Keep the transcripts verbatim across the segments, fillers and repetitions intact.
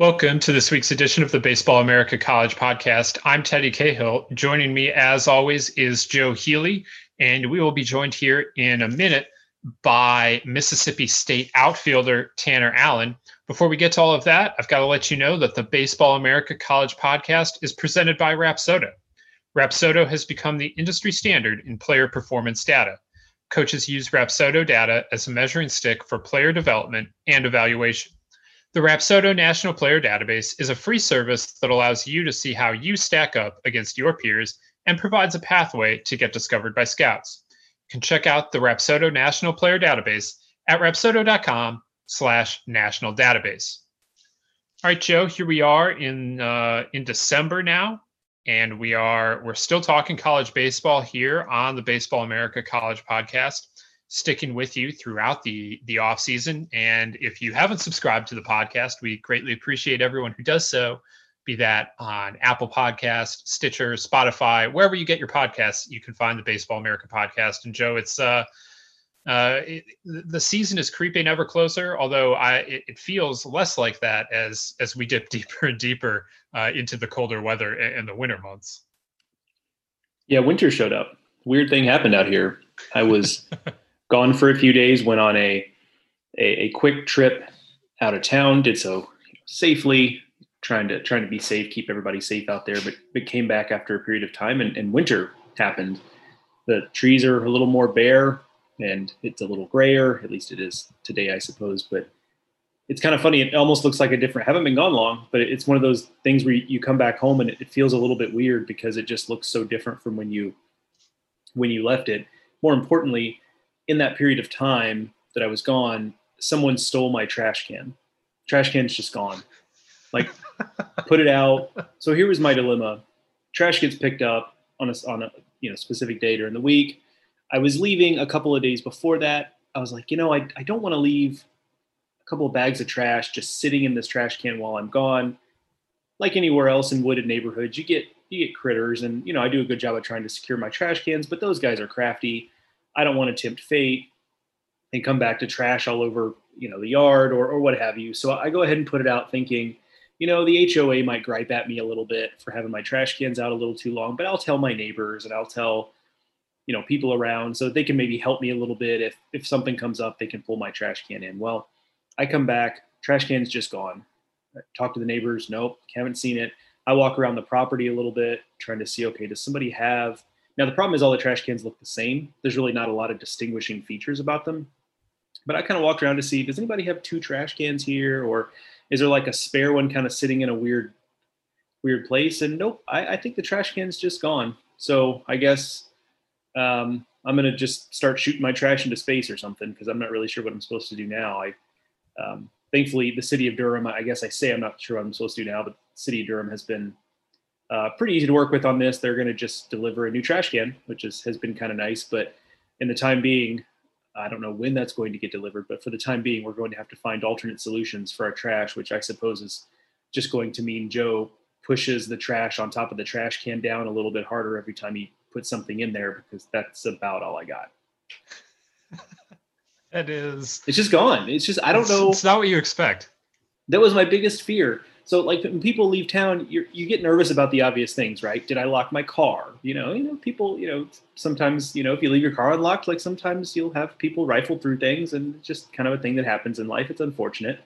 Welcome to this week's edition of the Baseball America College Podcast. I'm Teddy Cahill. Joining me, as always, is Joe Healy, and we will be joined here in a minute by Mississippi State outfielder Tanner Allen. Before we get to all of that, I've got to let you know that the Baseball America College Podcast is presented by Rapsodo. Rapsodo has become the industry standard in player performance data. Coaches use Rapsodo data as a measuring stick for player development and evaluation. The Rapsodo National Player Database is a free service that allows you to see how you stack up against your peers and provides a pathway to get discovered by scouts. You can check out the Rapsodo National Player Database at rapsodo dot com slash national database. All right, Joe, here we are in uh, in December now, and we are we're still talking college baseball here on the Baseball America College Podcast, sticking with you throughout the, the off season. And if you haven't subscribed to the podcast, we greatly appreciate everyone who does so, be that on Apple Podcast, Stitcher, Spotify, wherever you get your podcasts, you can find the Baseball America Podcast. And Joe, it's uh, uh, it, the season is creeping ever closer, although I it, it feels less like that as, as we dip deeper and deeper uh, into the colder weather and, and the winter months. Yeah, winter showed up. Weird thing happened out here. I was... gone for a few days, went on a, a a quick trip out of town, did so safely, trying to trying to be safe, keep everybody safe out there, but, but came back after a period of time, and, and winter happened. The trees are a little more bare, and it's a little grayer, at least it is today, I suppose, but it's kind of funny. It almost looks like a different, haven't been gone long, but it's one of those things where you come back home and it feels a little bit weird because it just looks so different from when you when you left it. More importantly, in that period of time that I was gone, someone stole my trash can. Trash can's just gone. Like, put it out. So here was my dilemma. Trash gets picked up on a, on a you know specific day during the week. I was leaving a couple of days before that. I was like, you know, I, I don't want to leave a couple of bags of trash just sitting in this trash can while I'm gone. Like anywhere else in wooded neighborhoods, you get you get critters. And, you know, I do a good job of trying to secure my trash cans, but those guys are crafty. I don't want to tempt fate and come back to trash all over, you know, the yard or, or what have you. So I go ahead and put it out thinking, you know, the H O A might gripe at me a little bit for having my trash cans out a little too long, but I'll tell my neighbors and I'll tell, you know, people around so they can maybe help me a little bit. If, if something comes up, they can pull my trash can in. Well, I come back, trash can's just gone. I talk to the neighbors. Nope. Haven't seen it. I walk around the property a little bit trying to see, okay, does somebody have... Now, the problem is all the trash cans look the same. There's really not a lot of distinguishing features about them. But I kind of walked around to see, does anybody have two trash cans here? Or is there like a spare one kind of sitting in a weird, weird place? And nope, I, I think the trash can's just gone. So I guess um, I'm going to just start shooting my trash into space or something because I'm not really sure what I'm supposed to do now. I um, thankfully, the city of Durham, I guess I say I'm not sure what I'm supposed to do now, but the city of Durham has been Uh, pretty easy to work with on this. They're going to just deliver a new trash can, which is, has been kind of nice. But in the time being, I don't know when that's going to get delivered, but for the time being, we're going to have to find alternate solutions for our trash, which I suppose is just going to mean Joe pushes the trash on top of the trash can down a little bit harder every time he puts something in there, because that's about all I got. That is. It's just gone. It's just, I don't know. It's not what you expect. That was my biggest fear. So like when people leave town, you you get nervous about the obvious things, right? Did I lock my car? You know, you know, people, you know, sometimes, you know, if you leave your car unlocked, like sometimes you'll have people rifle through things, and it's just kind of a thing that happens in life. It's unfortunate.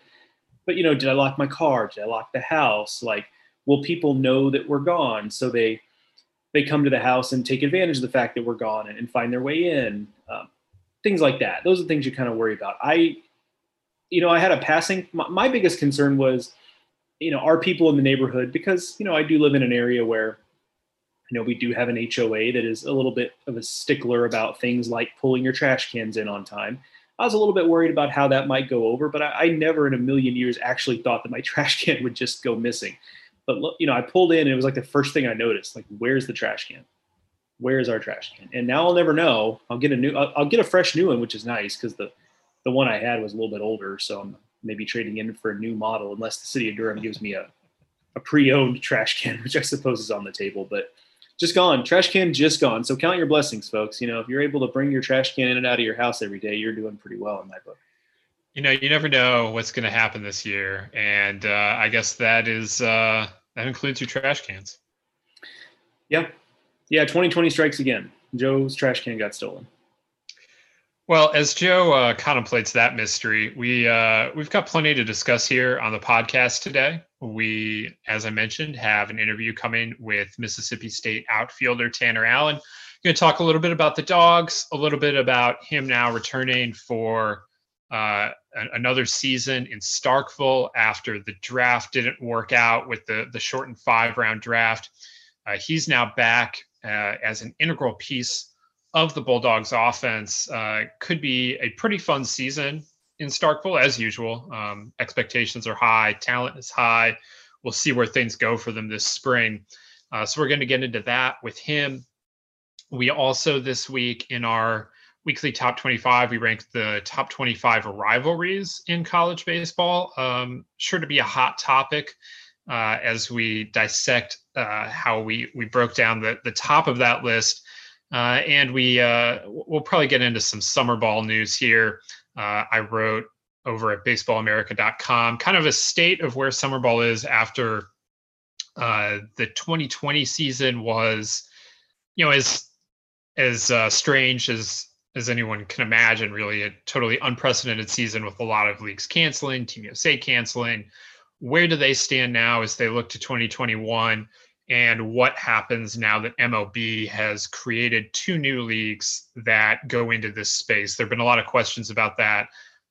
But, you know, did I lock my car? Did I lock the house? Like, will people know that we're gone? So they they come to the house and take advantage of the fact that we're gone and find their way in. Um, things like that. Those are things you kind of worry about. I, you know, I had a passing, my, my biggest concern was, you know, are people in the neighborhood? Because, you know, I do live in an area where, you know, we do have an H O A that is a little bit of a stickler about things like pulling your trash cans in on time. I was a little bit worried about how that might go over, but I, I never in a million years actually thought that my trash can would just go missing. But, you know, I pulled in and it was like the first thing I noticed, like, where's the trash can? Where's our trash can? And now I'll never know. I'll get a new, I'll, I'll get a fresh new one, which is nice because the, the one I had was a little bit older. So I'm maybe trading in for a new model unless the city of Durham gives me a, a pre-owned trash can, which I suppose is on the table, but just gone. Trash can just gone. So count your blessings, folks. You know, if you're able to bring your trash can in and out of your house every day, you're doing pretty well in my book. You know, you never know what's going to happen this year. And uh, I guess that is, uh, that includes your trash cans. Yeah. Yeah. twenty twenty strikes again. Joe's trash can got stolen. Well, as Joe uh, contemplates that mystery, we, uh, we've got plenty to discuss here on the podcast today. We, as I mentioned, have an interview coming with Mississippi State outfielder Tanner Allen. We're going to talk a little bit about the Dogs, a little bit about him now returning for Uh, another season in Starkville after the draft didn't work out with the, the shortened five-round draft. Uh, he's now back uh, as an integral piece of the Bulldogs offense. Uh, could be a pretty fun season in Starkville, as usual. Um, expectations are high. Talent is high. We'll see where things go for them this spring. Uh, so we're going to get into that with him. We also, this week, in our weekly top twenty-five, we ranked the top twenty-five rivalries in college baseball. Um, sure to be a hot topic uh, as we dissect uh, how we we broke down the, the top of that list. Uh, and we uh, we'll probably get into some summer ball news here. Uh, I wrote over at baseball america dot com kind of a state of where summer ball is after uh, the twenty twenty season was, you know, as as uh, strange as as anyone can imagine, really a totally unprecedented season with a lot of leagues canceling, Team U S A canceling. Where do they stand now as they look to twenty twenty-one, and what happens now that M L B has created two new leagues that go into this space? There've been a lot of questions about that.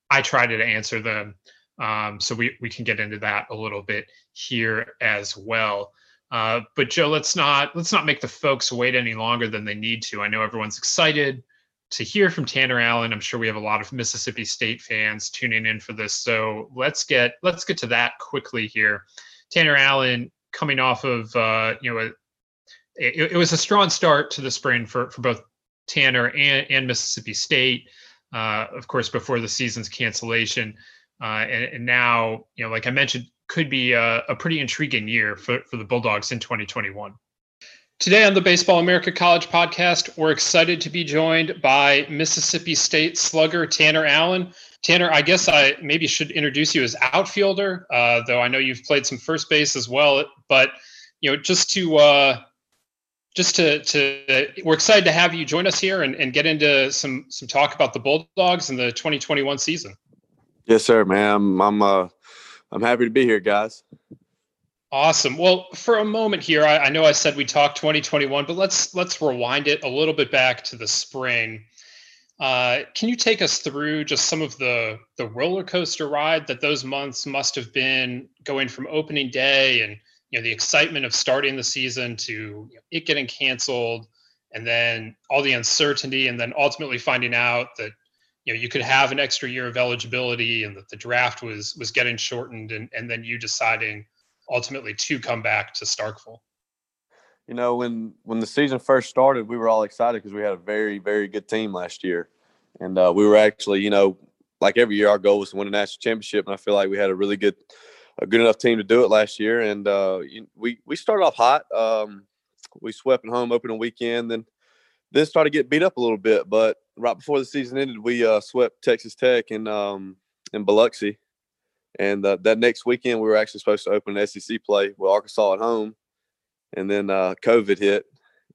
I tried to answer them. Um, so we, we can get into that a little bit here as well. Uh, but Joe, let's not, let's not make the folks wait any longer than they need to. I know everyone's excited to hear from Tanner Allen. I'm sure we have a lot of Mississippi State fans tuning in for this. So let's get let's get to that quickly here. Tanner Allen coming off of, uh, you know, a, it, it was a strong start to the spring for, for both Tanner and, and Mississippi State, uh, of course, before the season's cancellation. Uh, and, and now, you know, like I mentioned, could be a, a pretty intriguing year for, for the Bulldogs in twenty twenty-one. Today on the Baseball America College podcast, we're excited to be joined by Mississippi State slugger Tanner Allen. Tanner, I guess I maybe should introduce you as outfielder, uh, though I know you've played some first base as well. But you know, just to uh, just to, to we're excited to have you join us here and, and get into some some talk about the Bulldogs and the twenty twenty-one season. Yes, sir, man. I'm I'm, uh, I'm happy to be here, guys. Awesome. Well, for a moment here, I, I know I said we talked twenty twenty-one, but let's let's rewind it a little bit back to the spring. Uh, can you take us through just some of the the roller coaster ride that those months must have been, going from opening day and you know the excitement of starting the season to you know, it getting canceled, and then all the uncertainty, and then ultimately finding out that you know you could have an extra year of eligibility, and that the draft was was getting shortened, and and then you deciding ultimately to come back to Starkville? You know, when, when the season first started, we were all excited because we had a very, very good team last year. And uh, we were actually, you know, like every year, our goal was to win a national championship. And I feel like we had a really good, a good enough team to do it last year. And uh, we, we started off hot. Um, we swept at home opening weekend, then, then started to get beat up a little bit. But right before the season ended, we uh, swept Texas Tech in, um, in Biloxi. And uh, that next weekend, we were actually supposed to open an S E C play with Arkansas at home. And then uh, COVID hit.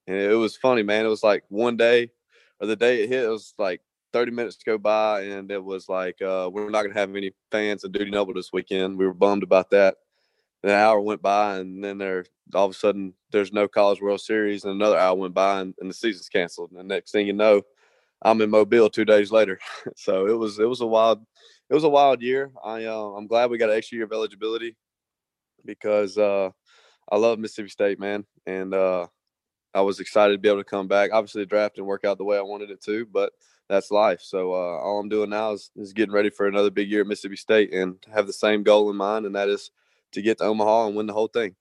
And it was funny, man. It was like one day or the day it hit, it was like thirty minutes to go by. And it was like, uh, we're not going to have any fans at Dudy Noble this weekend. We were bummed about that. An hour went by, and then there, all of a sudden, there's no College World Series, and another hour went by, and, and the season's canceled. And the next thing you know, I'm in Mobile two days later. So it was it was a wild, it was a wild year. I uh, I'm glad we got an extra year of eligibility because uh, I love Mississippi State, man, and uh, I was excited to be able to come back. Obviously, the draft didn't work out the way I wanted it to, but that's life. So uh, all I'm doing now is, is getting ready for another big year at Mississippi State and have the same goal in mind, and that is to get to Omaha and win the whole thing.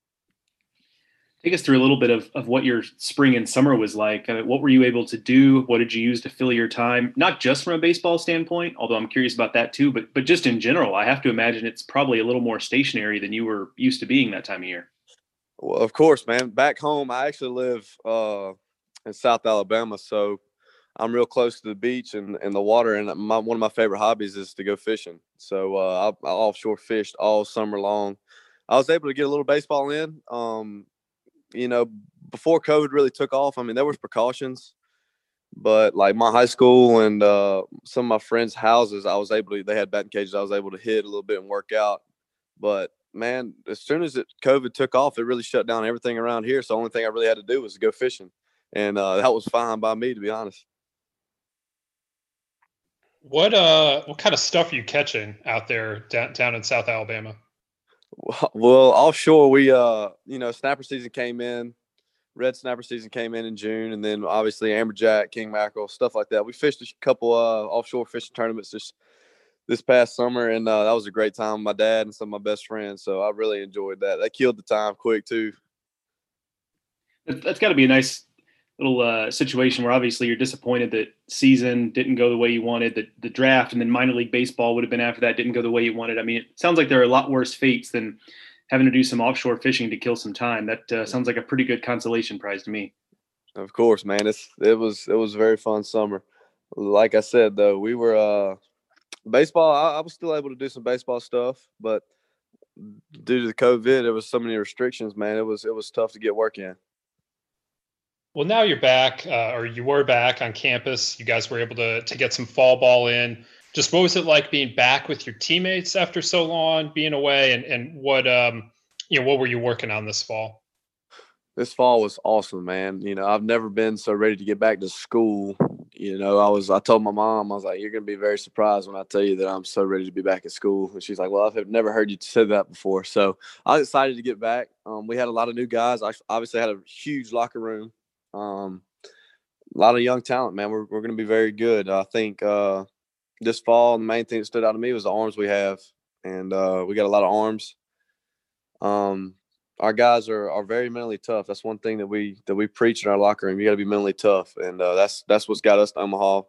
Take us through a little bit of, of what your spring and summer was like. I mean, what were you able to do? What did you use to fill your time? Not just from a baseball standpoint, although I'm curious about that too, but but just in general, I have to imagine it's probably a little more stationary than you were used to being that time of year. Well, of course, man. Back home, I actually live uh, in South Alabama, so I'm real close to the beach and, and the water, and my, one of my favorite hobbies is to go fishing. So uh, I, I offshore fished all summer long. I was able to get a little baseball in, um, you know, before COVID really took off. I mean, there was precautions, but like my high school and uh, some of my friends' houses, I was able to, they had batting cages. I was able to hit a little bit and work out. But man, as soon as it, COVID took off, it really shut down everything around here. So the only thing I really had to do was to go fishing. And uh, that was fine by me, to be honest. What, uh, what kind of stuff are you catching out there down, down in South Alabama? Well, offshore, we, uh, you know, snapper season came in, red snapper season came in in June, and then obviously amberjack, king mackerel, stuff like that. We fished a couple uh, offshore fishing tournaments this this past summer, and uh, that was a great time with my dad and some of my best friends, so I really enjoyed that. That killed the time quick, too. That's got to be a nice little uh, situation where obviously you're disappointed that season didn't go the way you wanted, that the draft and then minor league baseball would have been after that didn't go the way you wanted. I mean, it sounds like there are a lot worse fates than having to do some offshore fishing to kill some time. That uh, sounds like a pretty good consolation prize to me. Of course, man. It's, it was, it was a very fun summer. Like I said, though, we were uh, baseball. I, I was still able to do some baseball stuff, but due to the COVID, there was so many restrictions, man. It was, it was tough to get work in. Well, now you're back, uh, or you were back on campus. You guys were able to to get some fall ball in. Just what was it like being back with your teammates after so long being away, and and what um you know what were you working on this fall? This fall was awesome, man. You know, I've never been so ready to get back to school. You know, I was I told my mom, I was like, "You're going to be very surprised when I tell you that I'm so ready to be back at school." And she's like, "Well, I've never heard you say that before." So I was excited to get back. Um, we had a lot of new guys. I obviously had a huge locker room. Um, a lot of young talent, man. We're we're going to be very good. I think uh, this fall, the main thing that stood out to me was the arms we have, and uh, we got a lot of arms. Um, our guys are are very mentally tough. That's one thing that we that we preach in our locker room. You got to be mentally tough, and uh, that's that's what's got us to Omaha.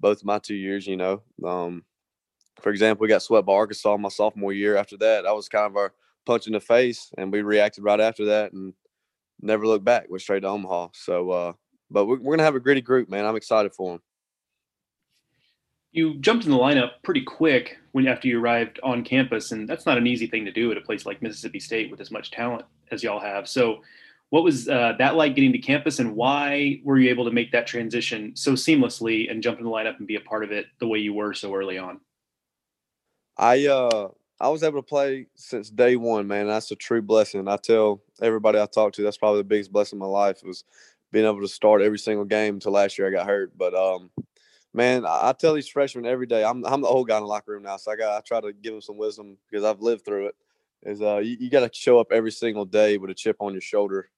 Both my two years, you know. Um, for example, we got swept by Arkansas my sophomore year. After that, that was kind of our punch in the face, and we reacted right after that, and never look back. We're straight to Omaha. So, uh, but we're, we're going to have a gritty group, man. I'm excited for them. You jumped in the lineup pretty quick when after you arrived on campus, and that's not an easy thing to do at a place like Mississippi State with as much talent as y'all have. So what was uh, that like getting to campus, and why were you able to make that transition so seamlessly and jump in the lineup and be a part of it the way you were so early on? I, uh, I was able to play since day one, man. That's a true blessing. I tell everybody I talk to, that's probably the biggest blessing in my life was being able to start every single game until last year I got hurt. But, um, man, I tell these freshmen every day, I'm I'm the old guy in the locker room now, so I got I try to give them some wisdom because I've lived through it. Is uh, you, you got to show up every single day with a chip on your shoulder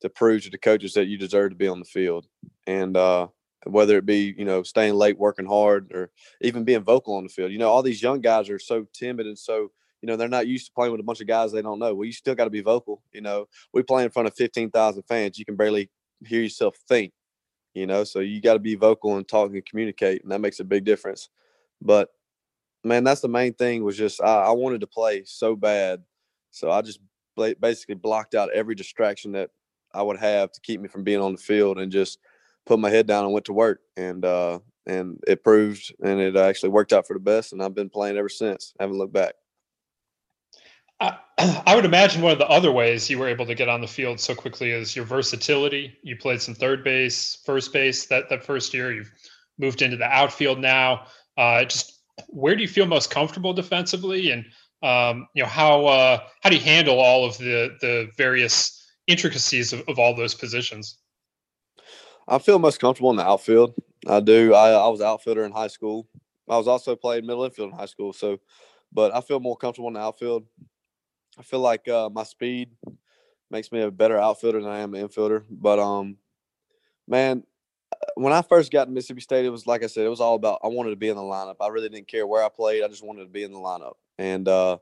to prove to the coaches that you deserve to be on the field. And uh, whether it be, you know, staying late, working hard, or even being vocal on the field. You know, all these young guys are so timid and so, you know, they're not used to playing with a bunch of guys they don't know. Well, you still got to be vocal. You know, we play in front of fifteen thousand fans. You can barely hear yourself think, you know, so you got to be vocal and talk and communicate, and that makes a big difference. But, man, that's the main thing was just I, I wanted to play so bad. So I just basically blocked out every distraction that I would have to keep me from being on the field and just – put my head down and went to work, and uh, and it proved, and it actually worked out for the best, and I've been playing ever since. I haven't looked back. I would imagine one of the other ways you were able to get on the field so quickly is your versatility. You played some third base, first base that, that first year. You've moved into the outfield now. Uh, just where do you feel most comfortable defensively? And, um, you know, how uh, how do you handle all of the, the various intricacies of, of all those positions? I feel most comfortable in the outfield. I do. I, I was an outfielder in high school. I was also playing middle infield in high school. So, but I feel more comfortable in the outfield. I feel like uh, my speed makes me a better outfielder than I am an infielder. But, um, man, when I first got to Mississippi State, it was, like I said, it was all about I wanted to be in the lineup. I really didn't care where I played. I just wanted to be in the lineup. And uh,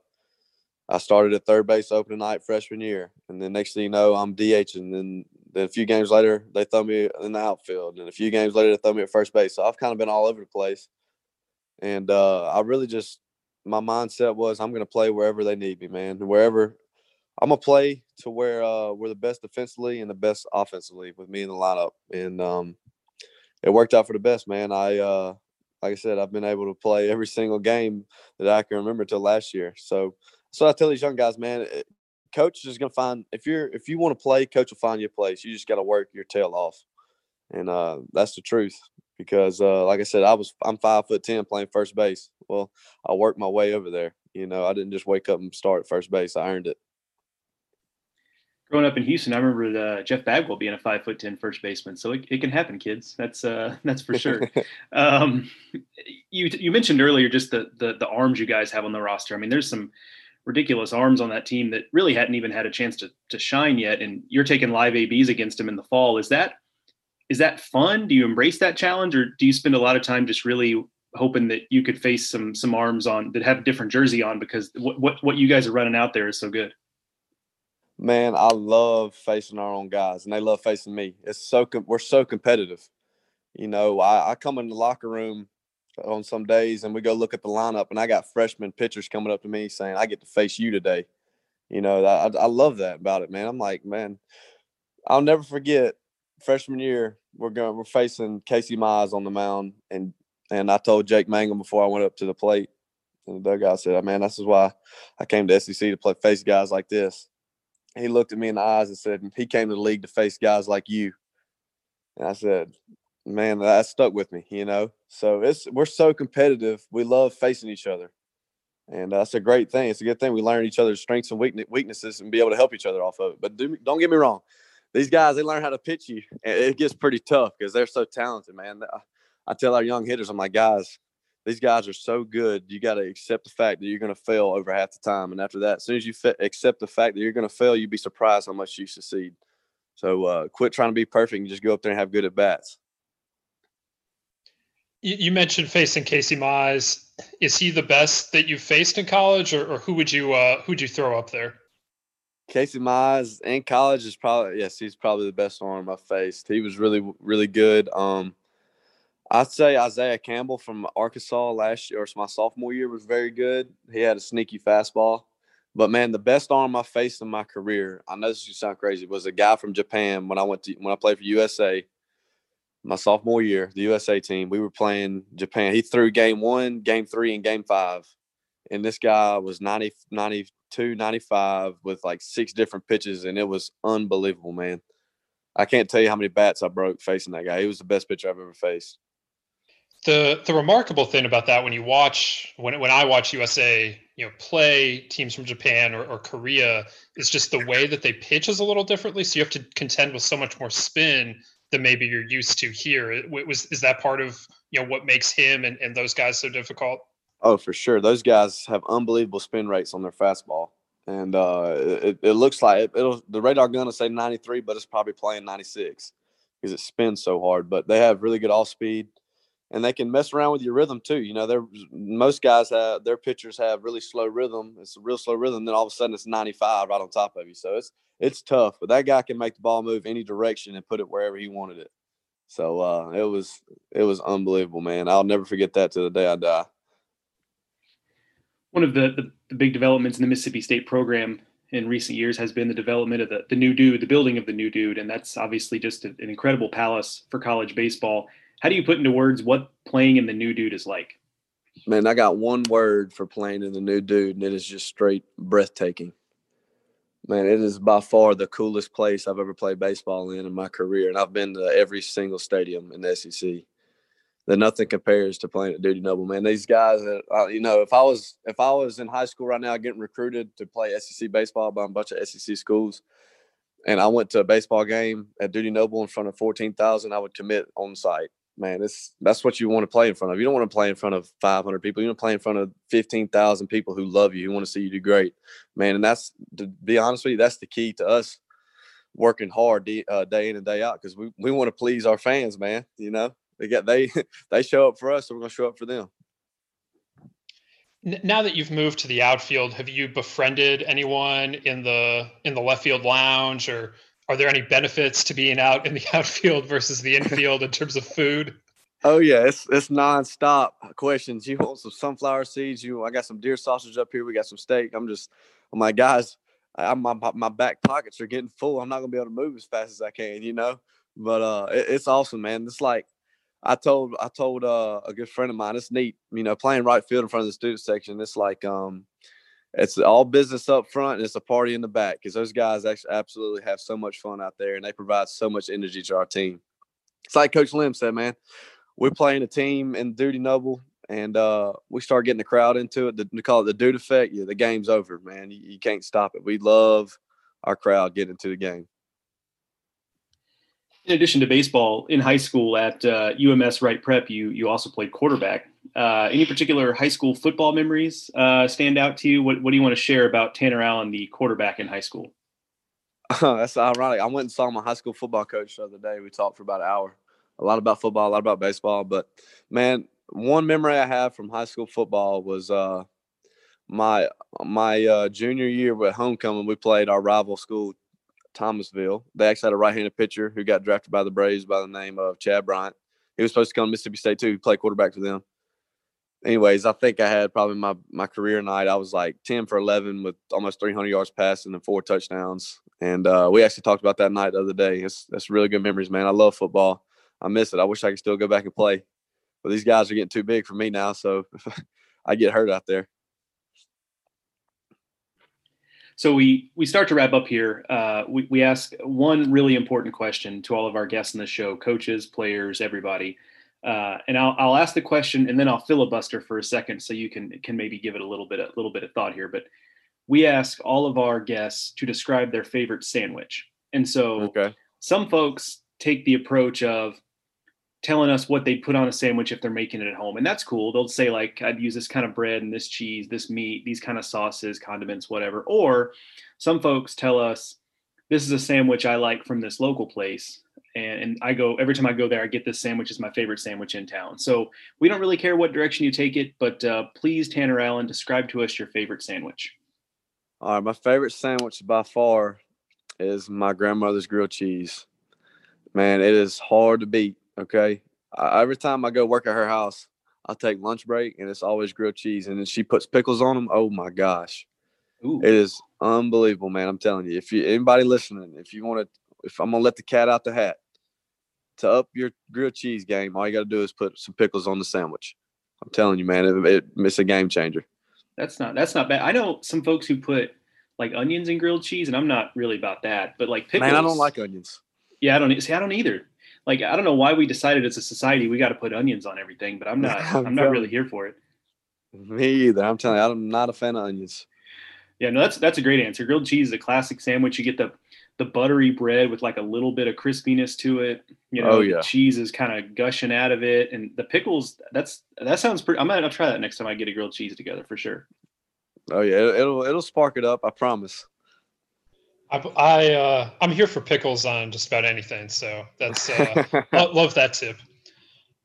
I started at third base opening night freshman year. And then next thing you know, I'm D H. And then, then a few games later, they throw me in the outfield. And a few games later, they throw me at first base. So I've kind of been all over the place. And uh, I really just – my mindset was I'm going to play wherever they need me, man. Wherever I'm going to play to where uh, we're the best defensively and the best offensively with me in the lineup. And um, it worked out for the best, man. I, uh, like I said, I've been able to play every single game that I can remember till last year. So, so I tell these young guys, man, coach is going to find, if you're, if you want to play, coach will find your place. You just got to work your tail off. And uh, that's the truth. Because, uh, like I said, I was I'm five foot ten playing first base. Well, I worked my way over there. You know, I didn't just wake up and start at first base. I earned it. Growing up in Houston, I remember the Jeff Bagwell being a five foot ten first baseman. So it, it can happen, kids. That's uh, that's for sure. um, you you mentioned earlier just the, the the arms you guys have on the roster. I mean, there's some ridiculous arms on that team that really hadn't even had a chance to to shine yet. And you're taking live A Bs against them in the fall. Is that? Is that fun? Do you embrace that challenge, or do you spend a lot of time just really hoping that you could face some some arms on that have a different jersey on because what what, what you guys are running out there is so good? Man, I love facing our own guys, and they love facing me. It's so we're so competitive. You know, I, I come in the locker room on some days, and we go look at the lineup, and I got freshman pitchers coming up to me saying, "I get to face you today." You know, I, I love that about it, man. I'm like, man, I'll never forget. Freshman year, we're going. We're facing Casey Mize on the mound, and and I told Jake Mangum before I went up to the plate, and the dugout said, "Man, this is why I came to S E C to play face guys like this." He looked at me in the eyes and said, "He came to the league to face guys like you." And I said, "Man, that stuck with me, you know." So it's we're so competitive. We love facing each other, and uh, that's a great thing. It's a good thing we learn each other's strengths and weaknesses and be able to help each other off of it. But do, don't get me wrong. These guys, they learn how to pitch you. It gets pretty tough because they're so talented, man. I tell our young hitters, I'm like, guys, these guys are so good. You got to accept the fact that you're going to fail over half the time. And after that, as soon as you fa- accept the fact that you're going to fail, you'd be surprised how much you succeed. So uh, quit trying to be perfect and just go up there and have good at-bats. You mentioned facing Casey Mize. Is he the best that you've faced in college, or, or who would you uh, who'd you throw up there? Casey Mize in college is probably – yes, he's probably the best arm I've faced. He was really, really good. Um, I'd say Isaiah Campbell from Arkansas last year, or my sophomore year, was very good. He had a sneaky fastball. But, man, the best arm I faced in my career, I know this is sound crazy, was a guy from Japan when I went to, when I played for U S A my sophomore year, the U S A team. We were playing Japan. He threw game one, game three, and game five. And this guy was ninety, ninety-two, ninety-five with like six different pitches, and it was unbelievable, man. I can't tell you how many bats I broke facing that guy. He was the best pitcher I've ever faced. The the remarkable thing about that, when you watch, when when I watch U S A, you know, play teams from Japan or, or Korea, is just the way that they pitch is a little differently. So you have to contend with so much more spin than maybe you're used to here. It, it was is that part of, you know, what makes him and, and those guys so difficult? Oh, for sure. Those guys have unbelievable spin rates on their fastball. And uh, it, it looks like it, it'll the radar gun will say ninety-three, but it's probably playing ninety-six because it spins so hard. But they have really good off-speed, and they can mess around with your rhythm too. You know, they're, most guys, have, their pitchers have really slow rhythm. It's a real slow rhythm. Then all of a sudden it's ninety-five right on top of you. So it's it's tough. But that guy can make the ball move any direction and put it wherever he wanted it. So uh, it was it was unbelievable, man. I'll never forget that till the day I die. One of the, the, the big developments in the Mississippi State program in recent years has been the development of the, the new dude, the building of the new dude. And that's obviously just a, an incredible palace for college baseball. How do you put into words what playing in the new dude is like? Man, I got one word for playing in the new dude, and it is just straight breathtaking. Man, it is by far the coolest place I've ever played baseball in in my career, and I've been to every single stadium in the S E C. That nothing compares to playing at Dudy Noble, man. These guys, uh, you know, if I was if I was in high school right now getting recruited to play S E C baseball by a bunch of S E C schools, and I went to a baseball game at Dudy Noble in front of fourteen thousand, I would commit on site. Man, it's, that's what you want to play in front of. You don't want to play in front of five hundred people. You want to play in front of fifteen thousand people who love you, who want to see you do great. Man, and that's, to be honest with you, that's the key to us working hard day, uh, day in and day out, because we, we want to please our fans, man, you know. They get they they show up for us, so we're going to show up for them. Now that you've moved to the outfield, have you befriended anyone in the in the left field lounge, or are there any benefits to being out in the outfield versus the infield in terms of food? Oh yeah, it's it's nonstop questions. You want some sunflower seeds? You, I got some deer sausage up here. We got some steak. I'm just, I'm like, guys, I, my my back pockets are getting full. I'm not going to be able to move as fast as I can, you know. But uh, it, it's awesome, man. It's like, I told I told uh, a good friend of mine, it's neat, you know, playing right field in front of the student section. It's like um, it's all business up front, and it's a party in the back, because those guys actually absolutely have so much fun out there, and they provide so much energy to our team. It's like Coach Lim said, man, we're playing a team in Dudy Noble, and uh, we start getting the crowd into it. The, we call it the Dude effect. Yeah, the game's over, man. You, you can't stop it. We love our crowd getting into the game. In addition to baseball, in high school at uh, U M S Wright Prep, you you also played quarterback. Uh, any particular high school football memories uh, stand out to you? What What do you want to share about Tanner Allen, the quarterback in high school? Uh, that's ironic. I went and saw my high school football coach the other day. We talked for about an hour, a lot about football, a lot about baseball. But, man, one memory I have from high school football was uh, my, my uh, junior year with homecoming. We played our rival school, Thomasville. They actually had a right-handed pitcher who got drafted by the Braves by the name of Chad Bryant. He was supposed to come to Mississippi State too. He played quarterback for them. Anyways, I think I had probably my my career night. I was like ten for eleven with almost three hundred yards passing and four touchdowns. And uh, we actually talked about that night the other day. It's that's really good memories, man. I love football. I miss it. I wish I could still go back and play, but these guys are getting too big for me now, so I get hurt out there. So we, we start to wrap up here. Uh, we, we ask one really important question to all of our guests on the show, coaches, players, everybody. Uh, and I'll, I'll ask the question and then I'll filibuster for a second so you can, can maybe give it a little bit, a little bit of thought here. But we ask all of our guests to describe their favorite sandwich. And so okay. Some folks take the approach of telling us what they put on a sandwich if they're making it at home. And that's cool. They'll say like, I'd use this kind of bread and this cheese, this meat, these kind of sauces, condiments, whatever. Or some folks tell us, this is a sandwich I like from this local place. And, and I go, every time I go there, I get this sandwich. It's my favorite sandwich in town. So we don't really care what direction you take it, but uh, please, Tanner Allen, describe to us your favorite sandwich. All right. My favorite sandwich by far is my grandmother's grilled cheese. Man, it is hard to beat. Okay. Uh, every time I go work at her house, I'll take lunch break and it's always grilled cheese. And then she puts pickles on them. Oh my gosh. Ooh. It is unbelievable, man. I'm telling you, if you, anybody listening, if you want to, if I'm going to let the cat out the hat to up your grilled cheese game, all you got to do is put some pickles on the sandwich. I'm telling you, man, it, it, it's a game changer. That's not, that's not bad. I know some folks who put like onions in grilled cheese and I'm not really about that, but like pickles. Man, I don't like onions. Yeah. I don't see. I don't either. Like, I don't know why we decided as a society we got to put onions on everything, but I'm not I'm, I'm not really here for it. Me either. I'm telling you, I'm not a fan of onions. Yeah, no, that's that's a great answer. Grilled cheese is a classic sandwich. You get the the buttery bread with like a little bit of crispiness to it. You know, oh, yeah. The cheese is kind of gushing out of it, and the pickles. That's that sounds pretty. I might I'll try that next time I get a grilled cheese together for sure. Oh yeah, it'll it'll spark it up. I promise. I, I, uh, I'm here for pickles on just about anything, so that's uh, love, love that tip.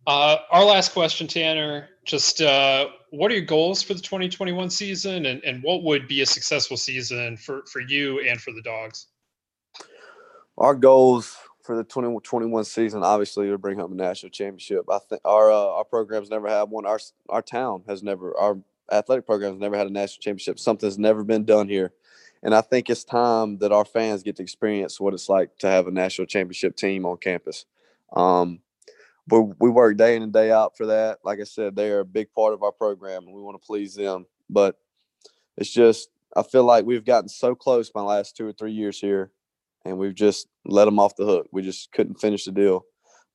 Uh, our last question, Tanner, just uh, what are your goals for the twenty twenty-one season, and, and what would be a successful season for, for you and for the Dogs? Our goals for the twenty twenty-one season, obviously, to bring home a national championship. I think our uh, our program's never had one. Our our town has never, our athletic program's never had a national championship. Something's never been done here. And I think it's time that our fans get to experience what it's like to have a national championship team on campus. Um, but we work day in and day out for that. Like I said, they are a big part of our program, and we want to please them. But it's just I feel like we've gotten so close my last two or three years here, and we've just let them off the hook. We just couldn't finish the deal.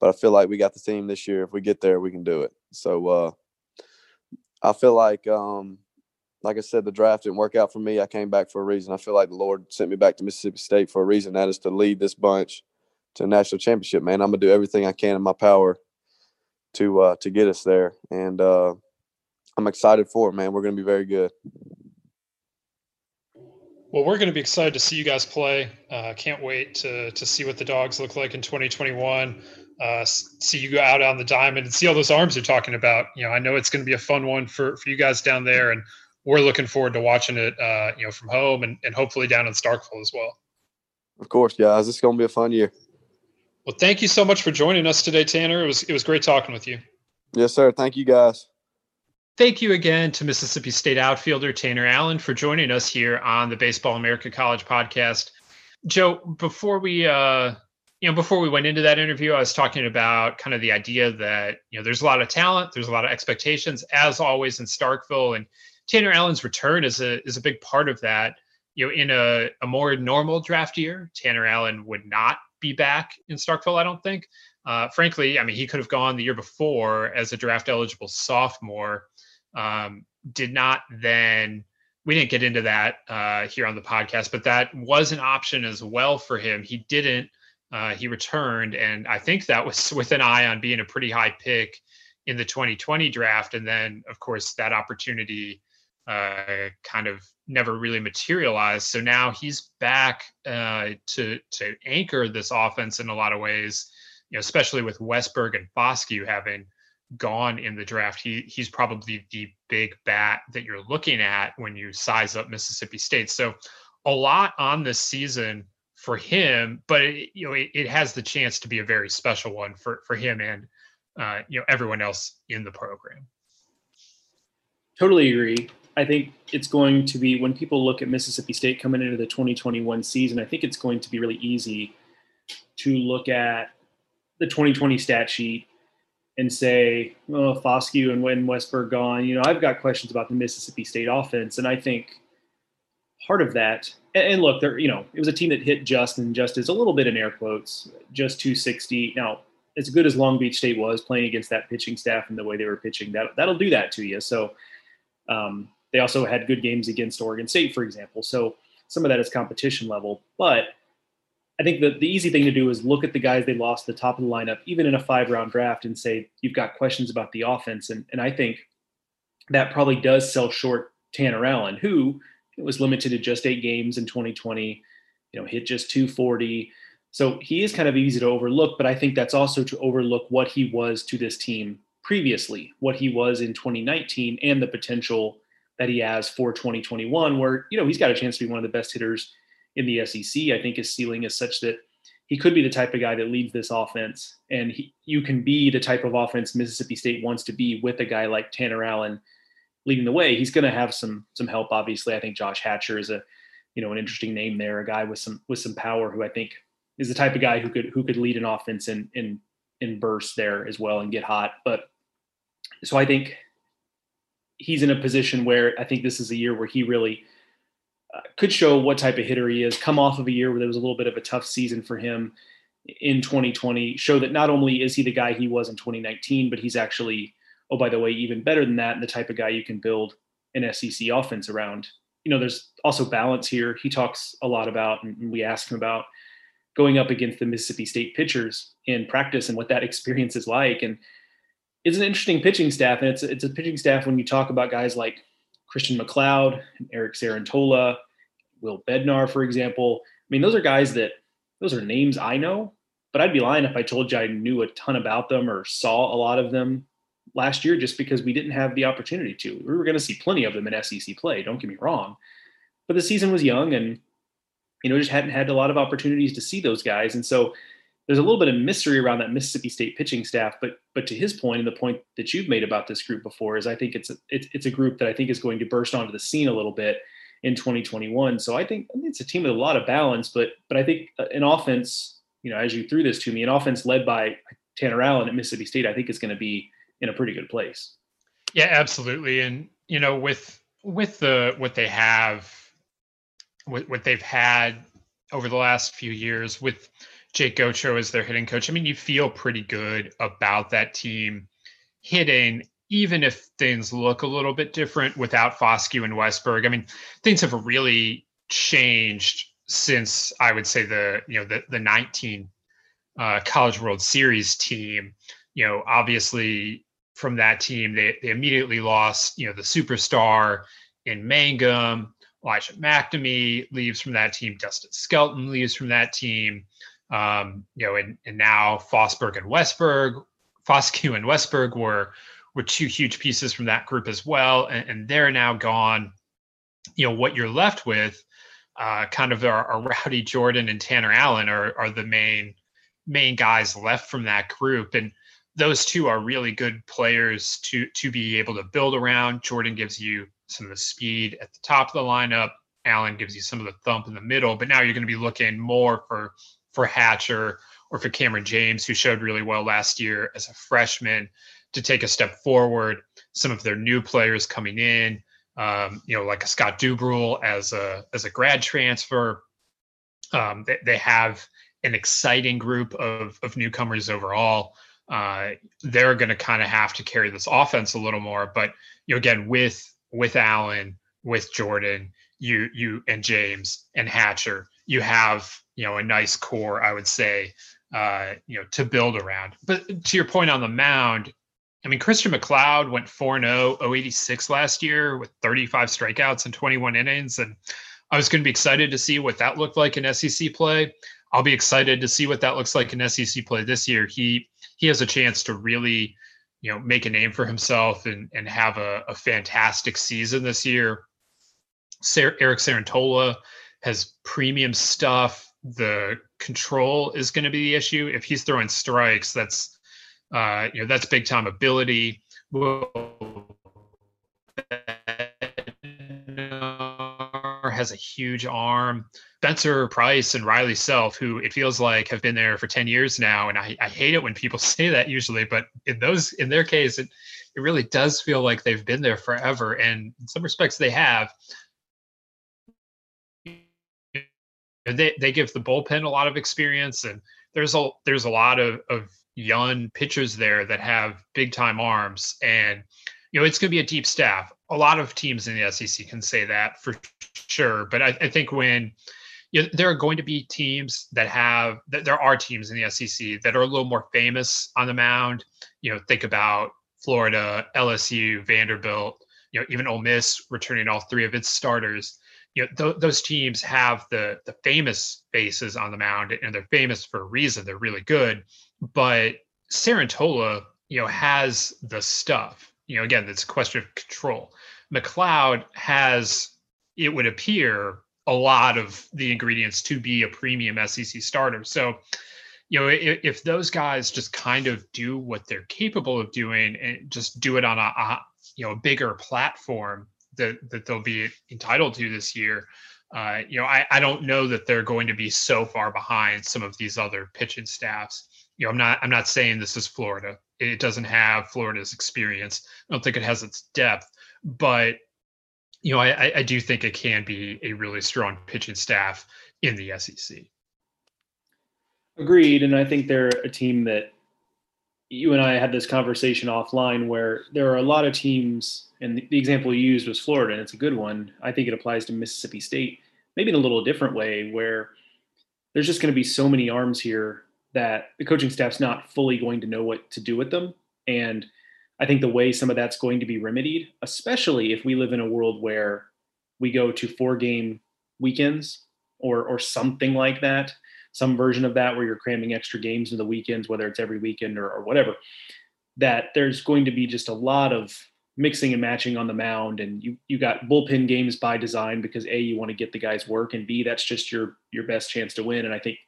But I feel like we got the team this year. If we get there, we can do it. So uh, I feel like, um, like I said, the draft didn't work out for me. I came back for a reason. I feel like the Lord sent me back to Mississippi State for a reason. That is to lead this bunch to a national championship, man. I'm going to do everything I can in my power to uh, to get us there. And uh, I'm excited for it, man. We're going to be very good. Well, we're going to be excited to see you guys play. Uh, can't wait to to see what the Dogs look like in twenty twenty-one. Uh, see you go out on the diamond and see all those arms you're talking about. You know, I know it's going to be a fun one for, for you guys down there, and we're looking forward to watching it, uh, you know, from home and, and hopefully down in Starkville as well. Of course, guys. It's going to be a fun year. Well, thank you so much for joining us today, Tanner. It was it was great talking with you. Yes, sir. Thank you, guys. Thank you again to Mississippi State outfielder Tanner Allen for joining us here on the Baseball America College podcast. Joe, before we uh, you know, before we went into that interview, I was talking about kind of the idea that, you know, there's a lot of talent, there's a lot of expectations, as always, in Starkville, and Tanner Allen's return is a is a big part of that. You know, in a, a more normal draft year, Tanner Allen would not be back in Starkville, I don't think. Uh, frankly, I mean, he could have gone the year before as a draft eligible sophomore. Um, did not then, we didn't get into that uh, here on the podcast, but that was an option as well for him. He didn't, uh, he returned. And I think that was with an eye on being a pretty high pick in the twenty twenty draft. And then, of course, that opportunity uh, kind of never really materialized. So now he's back uh, to, to anchor this offense in a lot of ways, you know, especially with Westberg and Foscue having gone in the draft. He he's probably the big bat that you're looking at when you size up Mississippi State. So a lot on this season for him, but it, you know, it, it has the chance to be a very special one for, for him and uh, you know, everyone else in the program. Totally agree. I think it's going to be, when people look at Mississippi State coming into the twenty twenty-one season, I think it's going to be really easy to look at the twenty twenty stat sheet and say, oh, Foscue and when Westberg gone, you know, I've got questions about the Mississippi State offense. And I think part of that, and look, there, you know, it was a team that hit Justin, just is a little bit in air quotes, just two sixty. Now, as good as Long Beach State was playing against that pitching staff and the way they were pitching, that, that'll do that to you. So um, they also had good games against Oregon State, for example. So some of that is competition level, but I think that the easy thing to do is look at the guys they lost at the top of the lineup, even in a five-round draft, and say, you've got questions about the offense. And, and I think that probably does sell short Tanner Allen, who was limited to just eight games in twenty twenty, you know, hit just two forty. So he is kind of easy to overlook, but I think that's also to overlook what he was to this team previously, what he was in twenty nineteen, and the potential that he has for twenty twenty-one, where, you know, he's got a chance to be one of the best hitters in the S E C. I think his ceiling is such that he could be the type of guy that leads this offense, and he, you can be the type of offense Mississippi State wants to be with a guy like Tanner Allen leading the way. He's going to have some some help, obviously. I think Josh Hatcher is a you know an interesting name there, a guy with some with some power who I think is the type of guy who could who could lead an offense and and and burst there as well and get hot. But so I think he's in a position where I think this is a year where he really Uh, could show what type of hitter he is, come off of a year where there was a little bit of a tough season for him in twenty twenty, show that not only is he the guy he was in twenty nineteen, but he's actually, oh, by the way, even better than that, and the type of guy you can build an S E C offense around. You know, there's also balance here. He talks a lot about, and we asked him about going up against the Mississippi State pitchers in practice and what that experience is like. And it's an interesting pitching staff, and it's, it's a pitching staff when you talk about guys like Christian McLeod, Eric Sarantola, Will Bednar, for example. I mean, those are guys that, those are names I know, but I'd be lying if I told you I knew a ton about them or saw a lot of them last year, just because we didn't have the opportunity to. We were going to see plenty of them in S E C play, don't get me wrong. But the season was young and, you know, just hadn't had a lot of opportunities to see those guys. And so there's a little bit of mystery around that Mississippi State pitching staff, but but to his point and the point that you've made about this group before is I think it's a, it, it's a group that I think is going to burst onto the scene a little bit in twenty twenty-one. So I think, I think it's a team with a lot of balance, but but I think an offense, you know, as you threw this to me, an offense led by Tanner Allen at Mississippi State, I think is going to be in a pretty good place. Yeah, absolutely. And, you know, with with the what they have what, what they've had over the last few years with Jake Ocho as their hitting coach. I mean, you feel pretty good about that team hitting, even if things look a little bit different without Foscue and Westberg. I mean, things have really changed since I would say the, you know, the, the nineteen uh, College World Series team. You know, obviously from that team, they, they immediately lost, you know, the superstar in Mangum. Elijah McNamee leaves from that team. Dustin Skelton leaves from that team. Um, you know, and, and now Fosberg and Westberg, Foscue and Westberg were, were two huge pieces from that group as well. And, and they're now gone. You know, what you're left with, uh, kind of our, our Rowdy Jordan and Tanner Allen are, are the main, main guys left from that group. And those two are really good players to, to be able to build around. Jordan gives you some of the speed at the top of the lineup. Allen gives you some of the thump in the middle, but now you're going to be looking more for, for Hatcher or for Cameron James, who showed really well last year as a freshman, to take a step forward. Some of their new players coming in, um, you know, like a Scott Dubrule as a, as a grad transfer. Um, they, they have an exciting group of, of newcomers overall. Uh, they're going to kind of have to carry this offense a little more, but you know, again, with, with Allen, with Jordan, you, you and James and Hatcher, you have, you know, a nice core, I would say, uh, you know, to build around. But to your point on the mound, I mean, Christian McLeod went four and oh, oh eighty-six last year with thirty-five strikeouts and twenty-one innings. And I was going to be excited to see what that looked like in S E C play. I'll be excited to see what that looks like in S E C play this year. He, he has a chance to really, you know, make a name for himself and, and have a, a fantastic season this year. Sar- Eric Sarantola has premium stuff. The control is going to be the issue. If he's throwing strikes, that's, uh, you know, that's big time ability. Has a huge arm. Spencer Price and Riley Self, who it feels like have been there for ten years now. And I, I hate it when people say that usually, but in those, in their case, it, it really does feel like they've been there forever. And in some respects they have. They they give the bullpen a lot of experience, and there's a, there's a lot of, of young pitchers there that have big time arms, and, you know, it's going to be a deep staff. A lot of teams in the S E C can say that for sure. But I, I think when, you know, there are going to be teams that have, that there are teams in the S E C that are a little more famous on the mound. You know, think about Florida, L S U, Vanderbilt, you know, even Ole Miss returning all three of its starters. You know, th- those teams have the the famous faces on the mound, and they're famous for a reason. They're really good. But Sarantola, you know, has the stuff. You know, again, it's a question of control. McLeod has, it would appear, a lot of the ingredients to be a premium S E C starter. So, you know, if, if those guys just kind of do what they're capable of doing and just do it on a, a you know, a bigger platform that, that they'll be entitled to this year, uh, you know, I, I don't know that they're going to be so far behind some of these other pitching staffs. You know, I'm not, I'm not saying this is Florida. It doesn't have Florida's experience. I don't think it has its depth, but, you know, I, I do think it can be a really strong pitching staff in the S E C. Agreed. And I think they're a team that, you and I had this conversation offline, where there are a lot of teams, and the example you used was Florida, and it's a good one. I think it applies to Mississippi State, maybe in a little different way, where there's just going to be so many arms here that the coaching staff's not fully going to know what to do with them. And I think the way some of that's going to be remedied, especially if we live in a world where we go to four game weekends or or something like that, some version of that, where you're cramming extra games into the weekends, whether it's every weekend or, or whatever, that there's going to be just a lot of mixing and matching on the mound. And you, you got bullpen games by design because A, you want to get the guys work, and B, that's just your, your best chance to win. And I think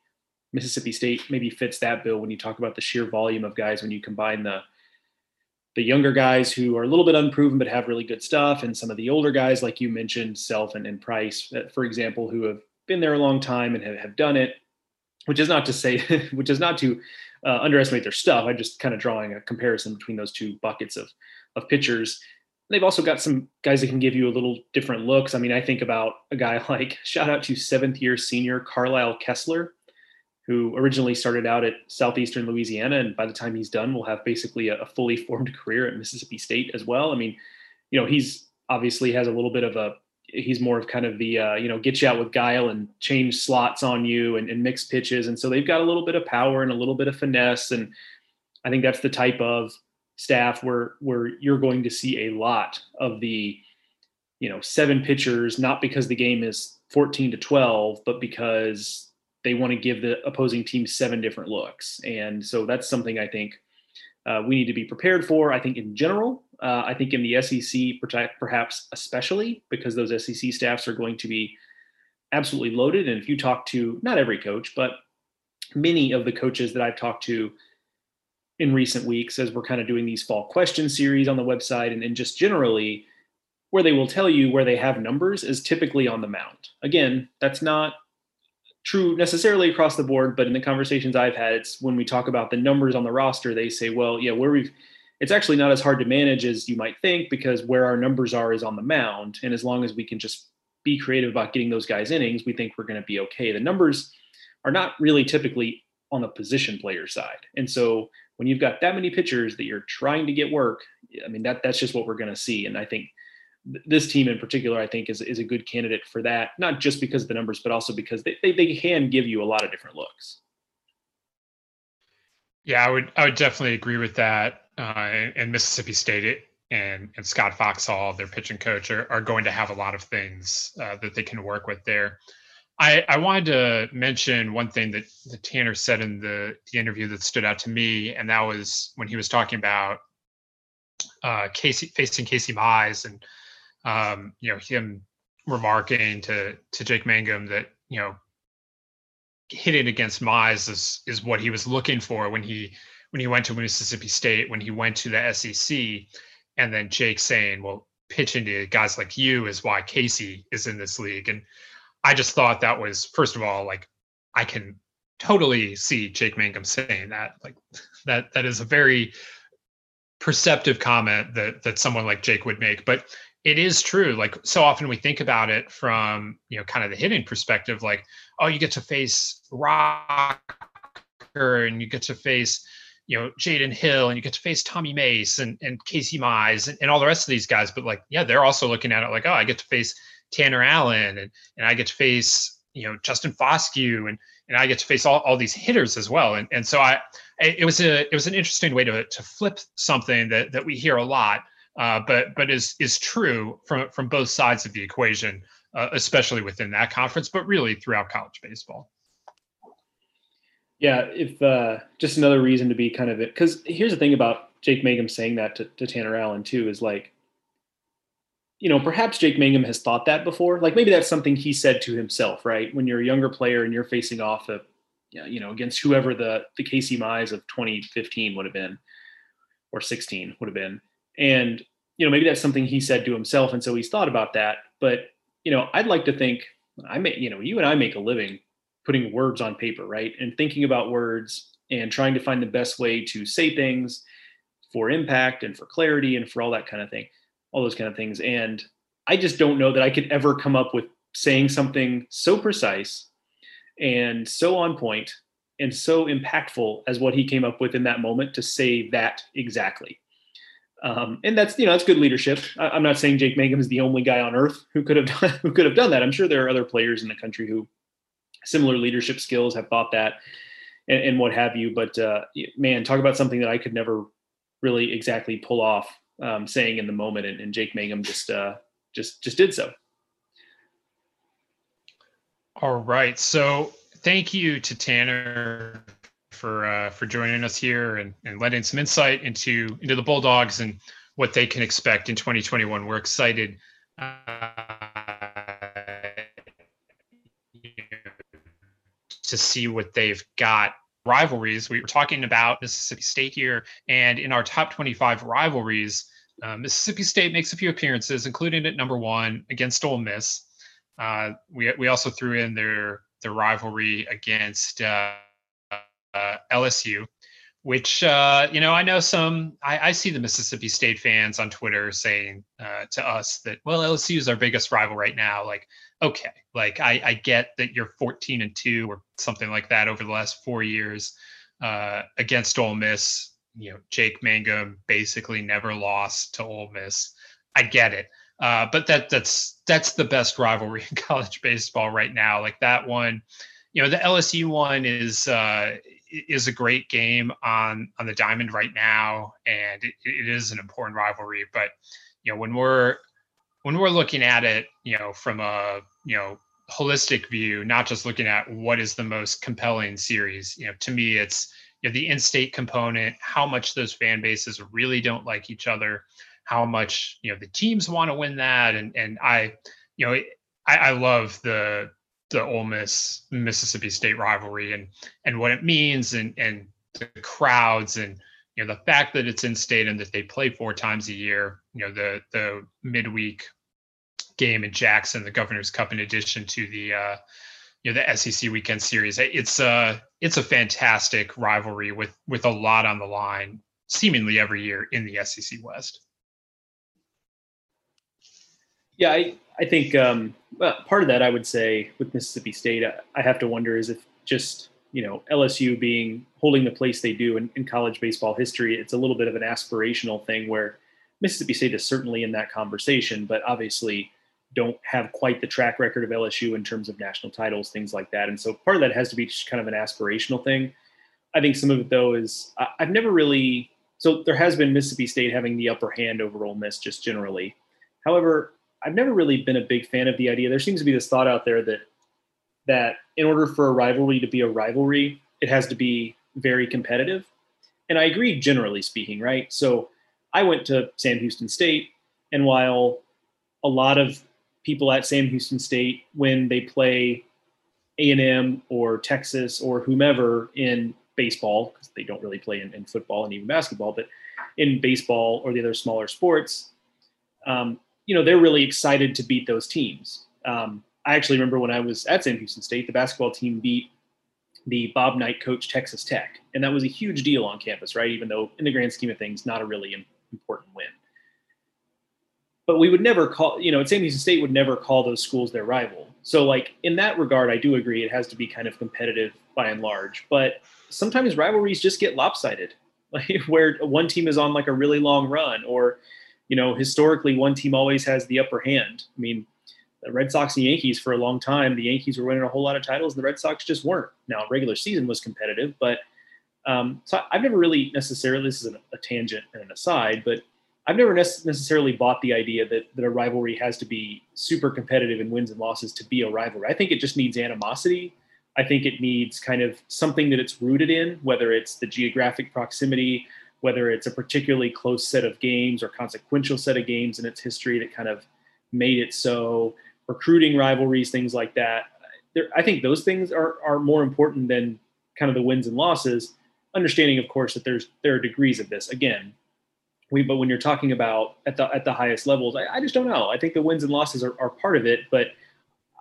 Mississippi State maybe fits that bill when you talk about the sheer volume of guys, when you combine the the younger guys who are a little bit unproven but have really good stuff, and some of the older guys, like you mentioned, Self and, and Price, for example, who have been there a long time and have, have done it, which is not to say, which is not to uh, underestimate their stuff. I'm just kind of drawing a comparison between those two buckets of, of pitchers. They've also got some guys that can give you a little different looks. I mean, I think about a guy like, shout out to seventh year senior Carlisle Kessler, who originally started out at Southeastern Louisiana. And by the time he's done, will have basically a, a fully formed career at Mississippi State as well. I mean, you know, he's obviously has a little bit of a, he's more of kind of the, uh, you know, get you out with guile and change slots on you and, and mix pitches. And so they've got a little bit of power and a little bit of finesse. And I think that's the type of staff where where you're going to see a lot of the, you know, seven pitchers, not because the game is fourteen to twelve, but because they want to give the opposing team seven different looks. And so that's something I think uh, we need to be prepared for. I think in general, uh, I think in the S E C, perhaps especially, because those S E C staffs are going to be absolutely loaded. And if you talk to not every coach, but many of the coaches that I've talked to in recent weeks, as we're kind of doing these fall question series on the website, and then just generally where they will tell you where they have numbers is typically on the mound. Again, that's not true necessarily across the board, but in the conversations I've had, it's when we talk about the numbers on the roster, they say, well, yeah, where we've, it's actually not as hard to manage as you might think, because where our numbers are is on the mound. And as long as we can just be creative about getting those guys innings, we think we're going to be okay. The numbers are not really typically on the position player side. And so when you've got that many pitchers that you're trying to get work, I mean, that that's just what we're going to see. And I think th- this team in particular, I think is, is a good candidate for that, not just because of the numbers, but also because they, they, they can give you a lot of different looks. Yeah, I would, I would definitely agree with that. Uh, and, and Mississippi State it, and, and Scott Foxhall, their pitching coach, are, are going to have a lot of things uh, that they can work with there. I, I wanted to mention one thing that, that Tanner said in the, the interview that stood out to me, and that was when he was talking about uh, Casey facing Casey Mize, and um, you know, him remarking to to Jake Mangum that, you know, hitting against Mize is is what he was looking for when he when he went to Mississippi State, when he went to the S E C, and then Jake saying, well, pitching to guys like you is why Casey is in this league. And I just thought that was, first of all, like, I can totally see Jake Mangum saying that. Like, that that is a very perceptive comment that that someone like Jake would make. But it is true. Like, so often we think about it from, you know, kind of the hitting perspective, like, oh, you get to face Rocker, and you get to face, you know, Jaden Hill, and you get to face Tommy Mace and, and Casey Mize and, and all the rest of these guys. But like, yeah, they're also looking at it like, oh, I get to face Tanner Allen, and, and I get to face, you know, Justin Foscue, and, and I get to face all, all these hitters as well. And and so I, it was a, it was an interesting way to to flip something that, that we hear a lot, uh, but, but is, is true from, from both sides of the equation, uh, especially within that conference, but really throughout college baseball. Yeah. If uh, just another reason to be kind of it, cause here's the thing about Jake Mangum saying that to, to Tanner Allen too, is like, you know, perhaps Jake Mangum has thought that before. Like, maybe that's something he said to himself, right? When you're a younger player and you're facing off, a, you know, against whoever the, the Casey Mize of twenty fifteen would have been, or sixteen would have been. And, you know, maybe that's something he said to himself. And so he's thought about that. But, you know, I'd like to think, I may, you know, you and I make a living putting words on paper, right? And thinking about words and trying to find the best way to say things for impact and for clarity and for all that kind of thing. all those kind of things. And I just don't know that I could ever come up with saying something so precise and so on point and so impactful as what he came up with in that moment to say that exactly. Um, and that's, you know, that's good leadership. I, I'm not saying Jake Mangum is the only guy on earth who could have done, who could have done that. I'm sure there are other players in the country who similar leadership skills have thought that and, and what have you. But uh, man, talk about something that I could never really exactly pull off. Um, saying in the moment, and, and Jake Mangum just uh, just just did so. All right, so thank you to Tanner for uh, for joining us here and, and letting some insight into into the Bulldogs and what they can expect in twenty twenty-one. We're excited. Uh, to see what they've got. Rivalries. We were talking about Mississippi State here, and in our top twenty-five rivalries, uh, Mississippi State makes a few appearances, including at number one against Ole Miss. Uh, we we also threw in their their rivalry against uh, uh, L S U. which, uh, you know, I know some, I, I see the Mississippi State fans on Twitter saying uh, to us that, well, L S U is our biggest rival right now. Like, okay, like I, I get that you're fourteen and two or something like that over the last four years uh, against Ole Miss. You know, Jake Mangum basically never lost to Ole Miss. I get it. Uh, but that that's that's the best rivalry in college baseball right now. Like that one, you know, the L S U one is uh, is a great game on on the diamond right now, and it, it is an important rivalry. But you know, when we're when we're looking at it, you know, from a you know holistic view, not just looking at what is the most compelling series. You know, to me, it's you know, the in-state component, how much those fan bases really don't like each other. How much you know the teams want to win that, and and I, you know, I, I love the the Ole Miss Mississippi State rivalry and and what it means and and the crowds and you know the fact that it's in state and that they play four times a year. You know the the midweek game in Jackson, the Governor's Cup, in addition to the uh, you know the S E C Weekend Series. It's a it's a fantastic rivalry with with a lot on the line, seemingly every year in the S E C West. Yeah, I, I think um, well, part of that I would say with Mississippi State, I, I have to wonder is if just, you know, L S U being holding the place they do in, in college baseball history, it's a little bit of an aspirational thing where Mississippi State is certainly in that conversation, but obviously don't have quite the track record of L S U in terms of national titles, things like that. And so part of that has to be just kind of an aspirational thing. I think some of it, though, is I, I've never really – so there has been Mississippi State having the upper hand over Ole Miss just generally. However, I've never really been a big fan of the idea. There seems to be this thought out there that that in order for a rivalry to be a rivalry, it has to be very competitive. And I agree, generally speaking, right? So I went to Sam Houston State, and while a lot of people at Sam Houston State, when they play A and M or Texas or whomever in baseball, because they don't really play in, in football and even basketball, but in baseball or the other smaller sports, um, you know, they're really excited to beat those teams. Um, I actually remember when I was at Sam Houston State, the basketball team beat the Bob Knight coach Texas Tech. And that was a huge deal on campus, right? Even though in the grand scheme of things, not a really important win. But we would never call, you know, at Sam Houston State would never call those schools their rival. So like in that regard, I do agree it has to be kind of competitive by and large. But sometimes rivalries just get lopsided, like where one team is on like a really long run or, you know, historically, one team always has the upper hand. I mean, the Red Sox and Yankees for a long time, the Yankees were winning a whole lot of titles, and the Red Sox just weren't. Now, regular season was competitive, but um, so I've never really necessarily, this is an, a tangent and an aside, but I've never ne- necessarily bought the idea that, that a rivalry has to be super competitive in wins and losses to be a rivalry. I think it just needs animosity. I think it needs kind of something that it's rooted in, whether it's the geographic proximity, whether it's a particularly close set of games or consequential set of games in its history that kind of made it so, recruiting rivalries, things like that. There, I think those things are are more important than kind of the wins and losses, understanding, of course, that there's there are degrees of this. Again, we but when you're talking about at the at the highest levels, I, I just don't know. I think the wins and losses are, are part of it, but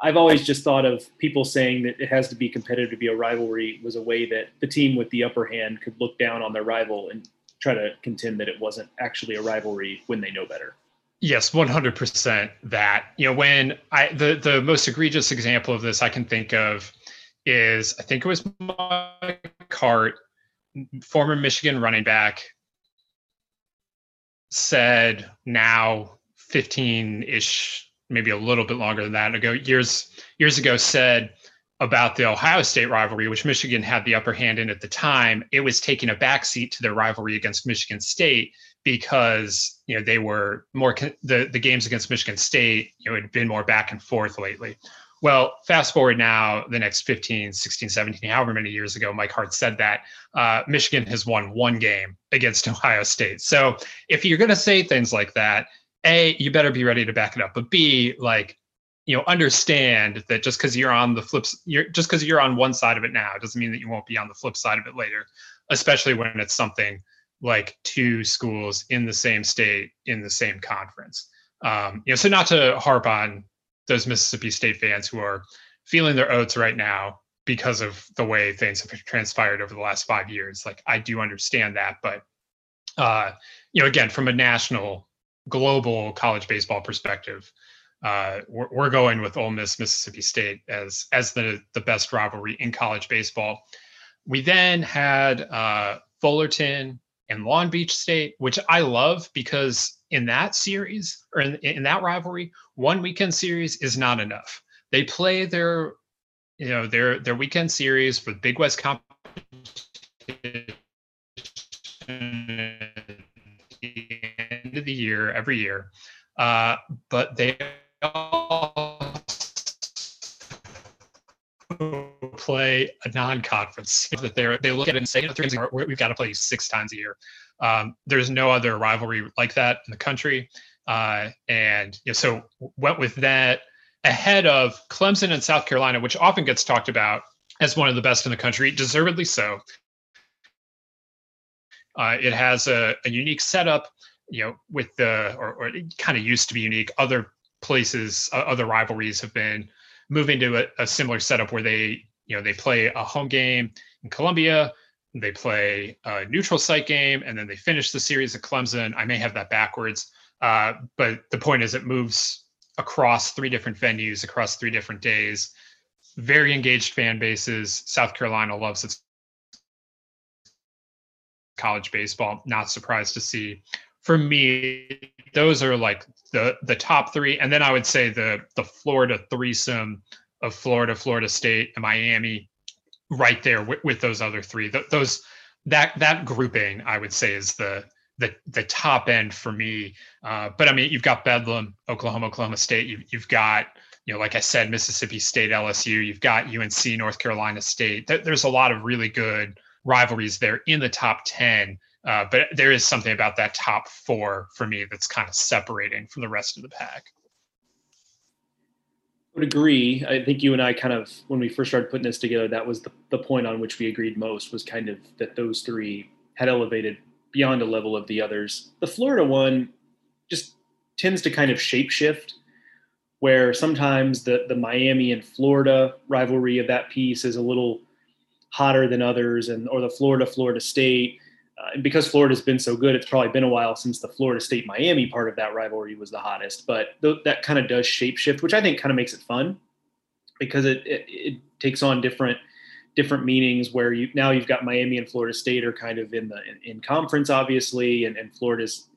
I've always just thought of people saying that it has to be competitive to be a rivalry was a way that the team with the upper hand could look down on their rival and try to contend that it wasn't actually a rivalry when they know better. Yes, one hundred percent that. You know, when I the, the most egregious example of this I can think of is, I think it was Mike Hart, former Michigan running back, said now fifteen-ish, maybe a little bit longer than that ago, years years ago said about the Ohio State rivalry, which Michigan had the upper hand in at the time, it was taking a backseat to their rivalry against Michigan State because, you know, they were more, con- the, the games against Michigan State, you know, had been more back and forth lately. Well, fast forward now, the next fifteen, sixteen, seventeen, however many years ago, Mike Hart said that, uh, Michigan has won one game against Ohio State. So if you're going to say things like that, A, you better be ready to back it up, but B, like, you know, understand that just because you're on the flips, you're just because you're on one side of it now doesn't mean that you won't be on the flip side of it later, especially when it's something like two schools in the same state in the same conference. Um, you know, so not to harp on those Mississippi State fans who are feeling their oats right now, because of the way things have transpired over the last five years. Like, I do understand that, but, uh, you know, again, from a national, global college baseball perspective, uh, we're, we're going with Ole Miss, Mississippi State as as the, the best rivalry in college baseball. We then had uh, Fullerton and Long Beach State, which I love because in that series, or in, in that rivalry, one weekend series is not enough. They play their, you know, their their weekend series for the Big West competition at the end of the year every year, uh, but they all play a non-conference that they they look at it and say, you know, three games, we've got to play six times a year. Um, there's no other rivalry like that in the country, uh, and you know, so went with that ahead of Clemson and South Carolina, which often gets talked about as one of the best in the country, deservedly so. Uh, it has a, a unique setup, you know, with the, or, or it kind of used to be unique. Other places, uh, other rivalries have been moving to a, a similar setup where they, you know, they play a home game in Columbia, they play a neutral site game, and then they finish the series at Clemson. I may have that backwards, uh, but the point is it moves across three different venues, across three different days, very engaged fan bases. South Carolina loves its college baseball. Not surprised to see. For me, those are like the the top three. And then I would say the the Florida threesome of Florida, Florida State, and Miami, right there w- with those other three. Th- those that that grouping, I would say, is the the the top end for me. Uh, but I mean, you've got Bedlam, Oklahoma, Oklahoma State. You've you've got, you know, like I said, Mississippi State, L S U. You've got U N C, North Carolina State. Th- there's a lot of really good rivalries there in the top ten, uh, but there is something about that top four for me that's kind of separating from the rest of the pack. I would agree. I think you and I kind of, when we first started putting this together, that was the, the point on which we agreed most, was kind of that those three had elevated beyond a level of the others. The Florida one just tends to kind of shape shift, where sometimes the, the Miami and Florida rivalry of that piece is a little hotter than others, and or the Florida, Florida State. Uh, and because Florida's been so good, it's probably been a while since the Florida State-Miami part of that rivalry was the hottest. But th- that kind of does shape shift, which I think kind of makes it fun, because it, it it takes on different different meanings. Where you now you've got Miami and Florida State are kind of in the in, in conference, obviously, and, and Florida's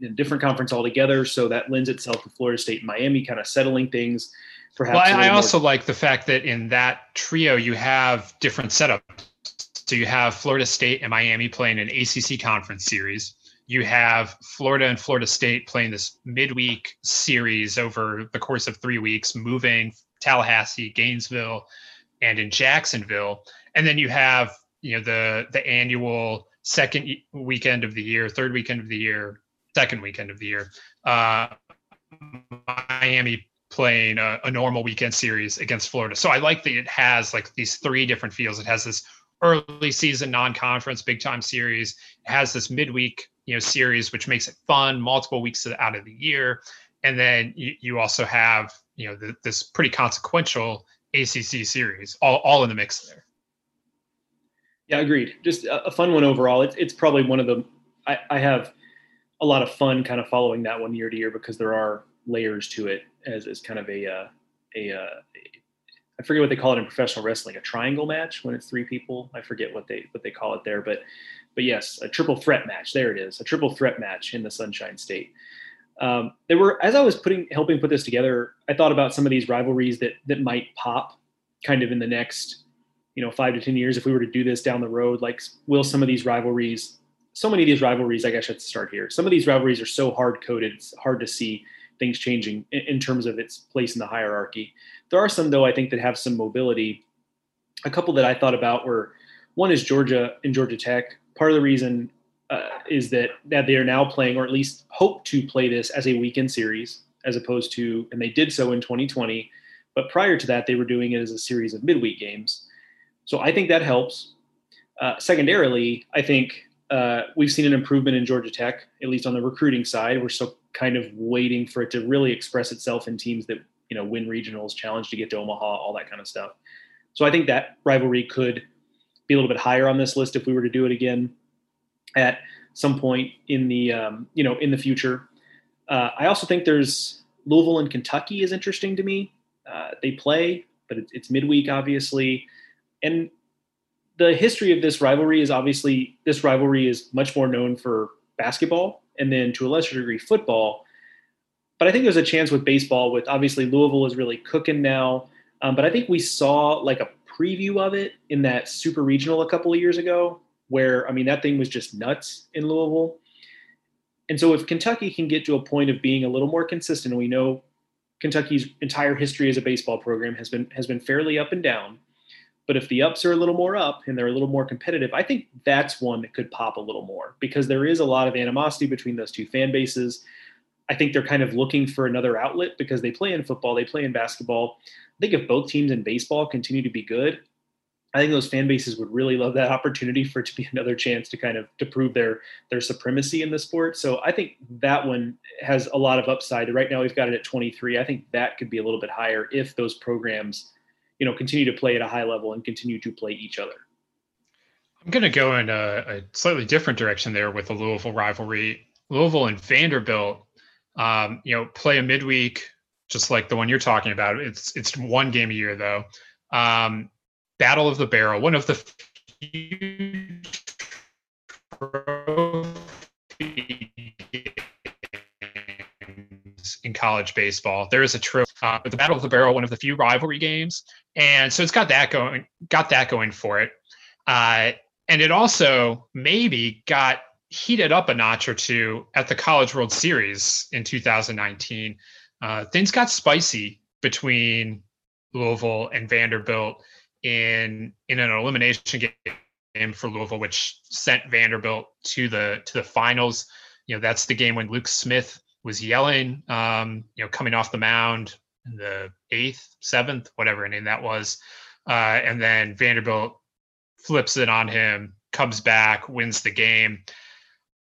in a different conference altogether. So that lends itself to Florida State and Miami kind of settling things. Perhaps well, I, I also more. like the fact that in that trio, you have different setups. So you have Florida State and Miami playing an A C C conference series. You have Florida and Florida State playing this midweek series over the course of three weeks, moving Tallahassee, Gainesville, and in Jacksonville. And then you have, you know, the, the annual second weekend of the year, third weekend of the year, second weekend of the year, uh, Miami playing a, a normal weekend series against Florida. So I like that it has like these three different feels. It has this early season non-conference big time series. It has this midweek, you know, series, which makes it fun, multiple weeks out of the year. And then you, you also have, you know, the, this pretty consequential A C C series, all, all in the mix there. Yeah, agreed. Just a, a fun one overall. It's, it's probably one of the, I, I have a lot of fun kind of following that one year to year, because there are layers to it. As, as kind of a, uh, a, uh, I forget what they call it in professional wrestling, a triangle match when it's three people. I forget what they, what they call it there, but, but yes, a triple threat match. There it is, a triple threat match in the Sunshine State. Um, there were, as I was putting, helping put this together, I thought about some of these rivalries that, that might pop kind of in the next, you know, five to ten years, if we were to do this down the road. Like, will some of these rivalries, so many of these rivalries, I guess I should start here. Some of these rivalries are so hard coded, it's hard to see things changing in terms of its place in the hierarchy. There are some, though, I think that have some mobility. A couple that I thought about were, one is Georgia and Georgia Tech. Part of the reason uh, is that, that they are now playing, or at least hope to play, this as a weekend series, as opposed to, and they did so in twenty twenty, but prior to that, they were doing it as a series of midweek games. So I think that helps. Uh, secondarily, I think uh, we've seen an improvement in Georgia Tech, at least on the recruiting side. We're still kind of waiting for it to really express itself in teams that, you know, win regionals, challenge to get to Omaha, all that kind of stuff. So I think that rivalry could be a little bit higher on this list if we were to do it again at some point in the, um, you know, in the future. Uh, I also think there's Louisville and Kentucky is interesting to me. Uh, they play, but it, it's midweek, obviously. And the history of this rivalry is obviously this rivalry is much more known for basketball and then to a lesser degree football. But I think there's a chance with baseball with obviously Louisville is really cooking now. Um, but I think we saw like a preview of it in that super regional a couple of years ago where, I mean, that thing was just nuts in Louisville. And so if Kentucky can get to a point of being a little more consistent, we know Kentucky's entire history as a baseball program has been, has been fairly up and down. But if the ups are a little more up and they're a little more competitive, I think that's one that could pop a little more because there is a lot of animosity between those two fan bases. I think they're kind of looking for another outlet because they play in football, they play in basketball. I think if both teams in baseball continue to be good, I think those fan bases would really love that opportunity for it to be another chance to kind of to prove their their supremacy in the sport. So I think that one has a lot of upside. Right now we've got it at twenty-three. I think that could be a little bit higher if those programs, you know, continue to play at a high level and continue to play each other. I'm going to go in a, a slightly different direction there with the Louisville rivalry. Louisville and Vanderbilt, um, you know, play a midweek, just like the one you're talking about. It's it's one game a year though. Um, Battle of the Barrel, one of the few trophy games in college baseball. There is a trophy, uh, but the Battle of the Barrel, one of the few rivalry games, and so it's got that going, got that going for it. Uh, and it also maybe got heated up a notch or two at the College World Series in two thousand nineteen. Uh, things got spicy between Louisville and Vanderbilt in in an elimination game for Louisville, which sent Vanderbilt to the to the finals. You know, that's the game when Luke Smith was yelling, um, you know, coming off the mound in the eighth, seventh, whatever inning that was. Uh, and then Vanderbilt flips it on him, comes back, wins the game.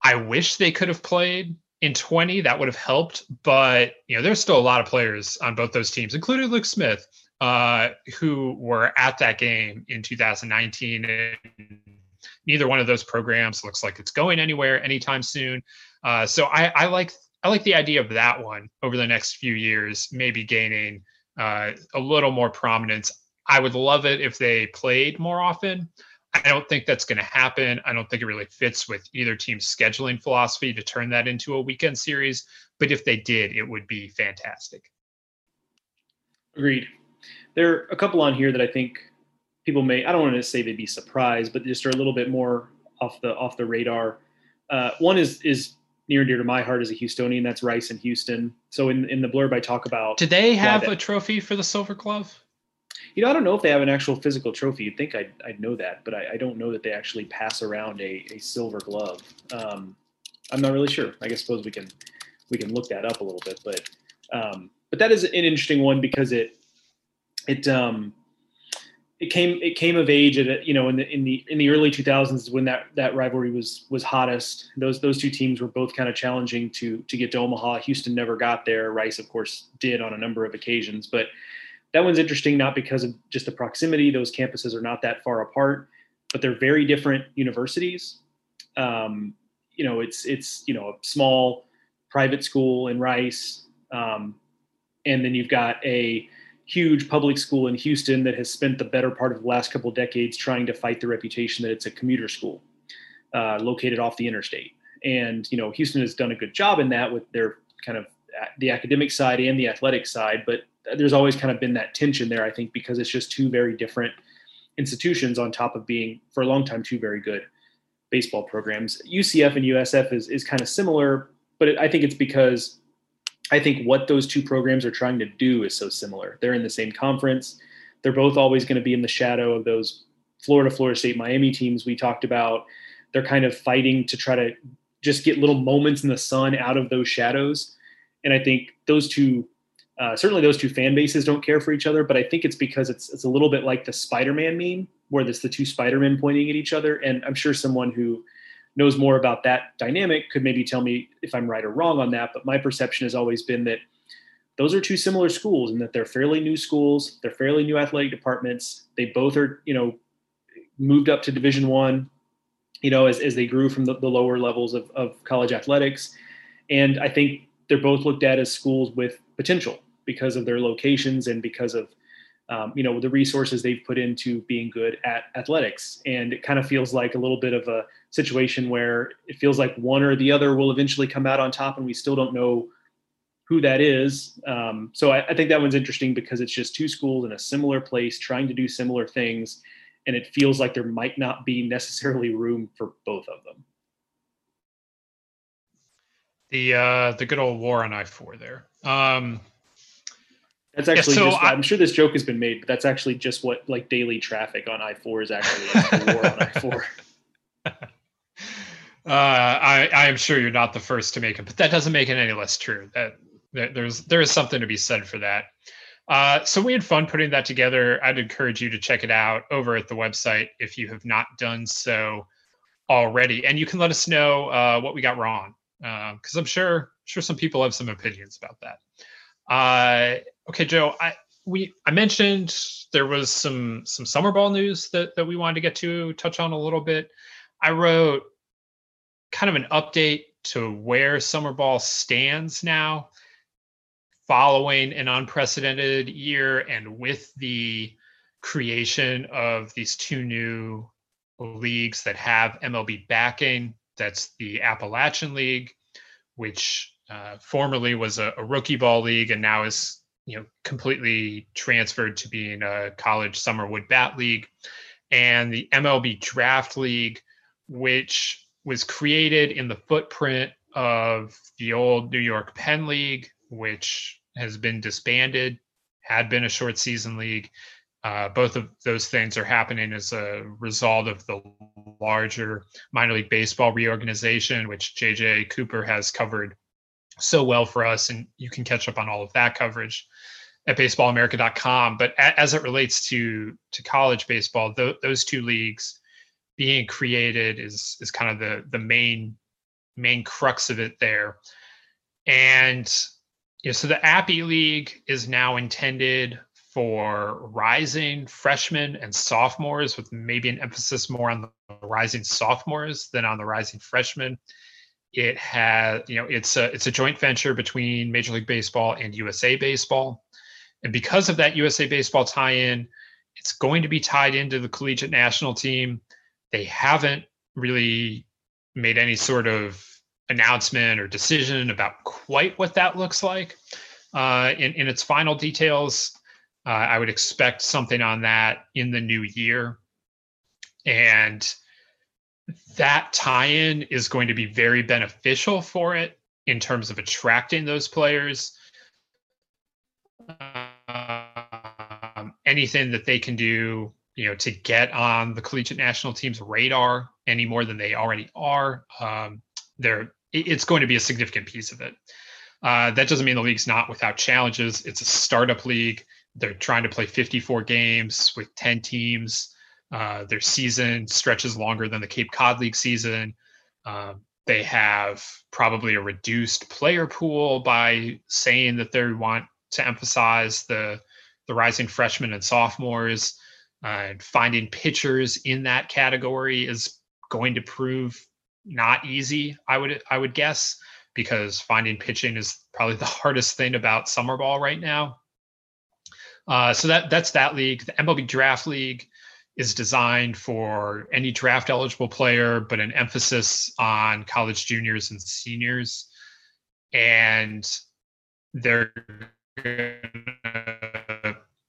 I wish they could have played in twenty. That would have helped. But, you know, there's still a lot of players on both those teams, including Luke Smith, uh, who were at that game in two thousand nineteen. And neither one of those programs looks like it's going anywhere anytime soon. Uh, so I, I like I like the idea of that one over the next few years, maybe gaining uh, a little more prominence. I would love it if they played more often. I don't think that's going to happen. I don't think it really fits with either team's scheduling philosophy to turn that into a weekend series. But if they did, it would be fantastic. Agreed. There are a couple on here that I think people may, I don't want to say they'd be surprised, but just are a little bit more off the, off the radar. Uh, one is, is near and dear to my heart as a Houstonian. That's Rice and Houston. So in, in the blurb, I talk about. Do they have that, a trophy for the Silver Glove? You know, I don't know if they have an actual physical trophy. You'd think I'd, I'd know that, but I, I don't know that they actually pass around a, a silver glove. Um, I'm not really sure. I guess suppose we can we can look that up a little bit, but um, but that is an interesting one because it it um, it came it came of age at a, you know in the in the in the early two thousands when that, that rivalry was was hottest. Those those two teams were both kind of challenging to to get to Omaha. Houston never got there. Rice, of course, did on a number of occasions, but. That one's interesting, not because of just the proximity. Those campuses are not that far apart, but they're very different universities. Um, you know, it's, it's, you know, a small private school in Rice. Um, and then you've got a huge public school in Houston that has spent the better part of the last couple of decades trying to fight the reputation that it's a commuter school uh, located off the interstate. And, you know, Houston has done a good job in that with their kind of the academic side and the athletic side, but there's always kind of been that tension there, I think, because it's just two very different institutions on top of being, for a long time, two very good baseball programs. U C F and U S F is, is kind of similar, but it, I think it's because I think what those two programs are trying to do is so similar. They're in the same conference. They're both always going to be in the shadow of those Florida, Florida State, Miami teams we talked about. They're kind of fighting to try to just get little moments in the sun out of those shadows. And I think those two Uh, certainly those two fan bases don't care for each other, but I think it's because it's it's a little bit like the Spider-Man meme where there's the two Spider-Men pointing at each other. And I'm sure someone who knows more about that dynamic could maybe tell me if I'm right or wrong on that. But my perception has always been that those are two similar schools in that they're fairly new schools. They're fairly new athletic departments. They both are, you know, moved up to Division One, you know, as, as they grew from the, the lower levels of, of college athletics. And I think they're both looked at as schools with potential because of their locations and because of, um, you know, the resources they've put into being good at athletics. And it kind of feels like a little bit of a situation where it feels like one or the other will eventually come out on top, and we still don't know who that is. Um, so I, I think that one's interesting because it's just two schools in a similar place trying to do similar things. And it feels like there might not be necessarily room for both of them. The uh, the good old war on I four there. Um, that's actually yeah, so just, I, I'm sure this joke has been made, but that's actually just what like daily traffic on I four is actually like, the war on I four. Uh, I, I am sure you're not the first to make it, but that doesn't make it any less true. That, that there's there is something to be said for that. Uh, so we had fun putting that together. I'd encourage you to check it out over at the website if you have not done so already. And you can let us know uh, what we got wrong, because uh, I'm sure sure some people have some opinions about that. Uh, okay, Joe, I we I mentioned there was some some summer ball news that, that we wanted to get to touch on a little bit. I wrote kind of an update to where summer ball stands now, following an unprecedented year and with the creation of these two new leagues that have M L B backing. That's the Appalachian League, which uh, formerly was a, a rookie ball league and now is, you know, completely transferred to being a college summer wood bat league, and the M L B Draft League, which was created in the footprint of the old New York Penn League, which has been disbanded, had been a short season league. Uh, both of those things are happening as a result of the larger minor league baseball reorganization, which J J Cooper has covered so well for us. And you can catch up on all of that coverage at baseball america dot com. But as it relates to, to college baseball, th- those two leagues being created is, is kind of the, the main, main crux of it there. And yeah, so the Appy League is now intended for rising freshmen and sophomores, with maybe an emphasis more on the rising sophomores than on the rising freshmen. It has, you know, it's a it's a joint venture between Major League Baseball and U S A Baseball, and because of that U S A Baseball tie-in, it's going to be tied into the collegiate national team. They haven't really made any sort of announcement or decision about quite what that looks like uh, in, in its final details. Uh, I would expect something on that in the new year. And that tie-in is going to be very beneficial for it in terms of attracting those players. Um, anything that they can do, you know, to get on the collegiate national team's radar any more than they already are, um, There, it's going to be a significant piece of it. Uh, that doesn't mean the league's not without challenges. It's a startup league. They're trying to play fifty-four games with ten teams. Uh, their season stretches longer than the Cape Cod League season. Um, they have probably a reduced player pool by saying that they want to emphasize the, the rising freshmen and sophomores. Uh, finding pitchers in that category is going to prove not easy, I would I would guess, because finding pitching is probably the hardest thing about summer ball right now. Uh, so that that's that league. The M L B Draft League is designed for any draft eligible player, but an emphasis on college juniors and seniors. And they're gonna,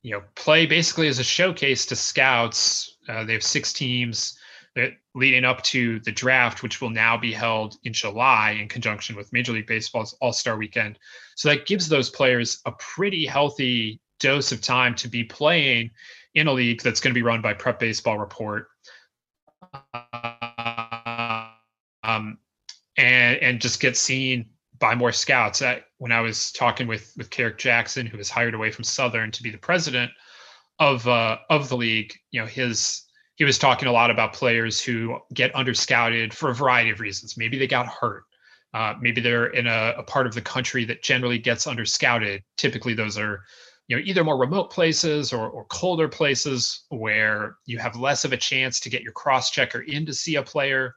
you know, play basically as a showcase to scouts. Uh, they have six teams leading up to the draft, which will now be held in July in conjunction with Major League Baseball's All-Star Weekend. So that gives those players a pretty healthy dose of time to be playing in a league that's going to be run by Prep Baseball Report. Um, and, and just get seen by more scouts. I, when I was talking with, with Carrick Jackson, who was hired away from Southern to be the president of, uh, of the league, you know, his, He was talking a lot about players who get under-scouted for a variety of reasons. Maybe they got hurt. Uh, maybe they're in a, a part of the country that generally gets under-scouted. Typically, those are, you know, either more remote places or, or colder places where you have less of a chance to get your cross-checker in to see a player.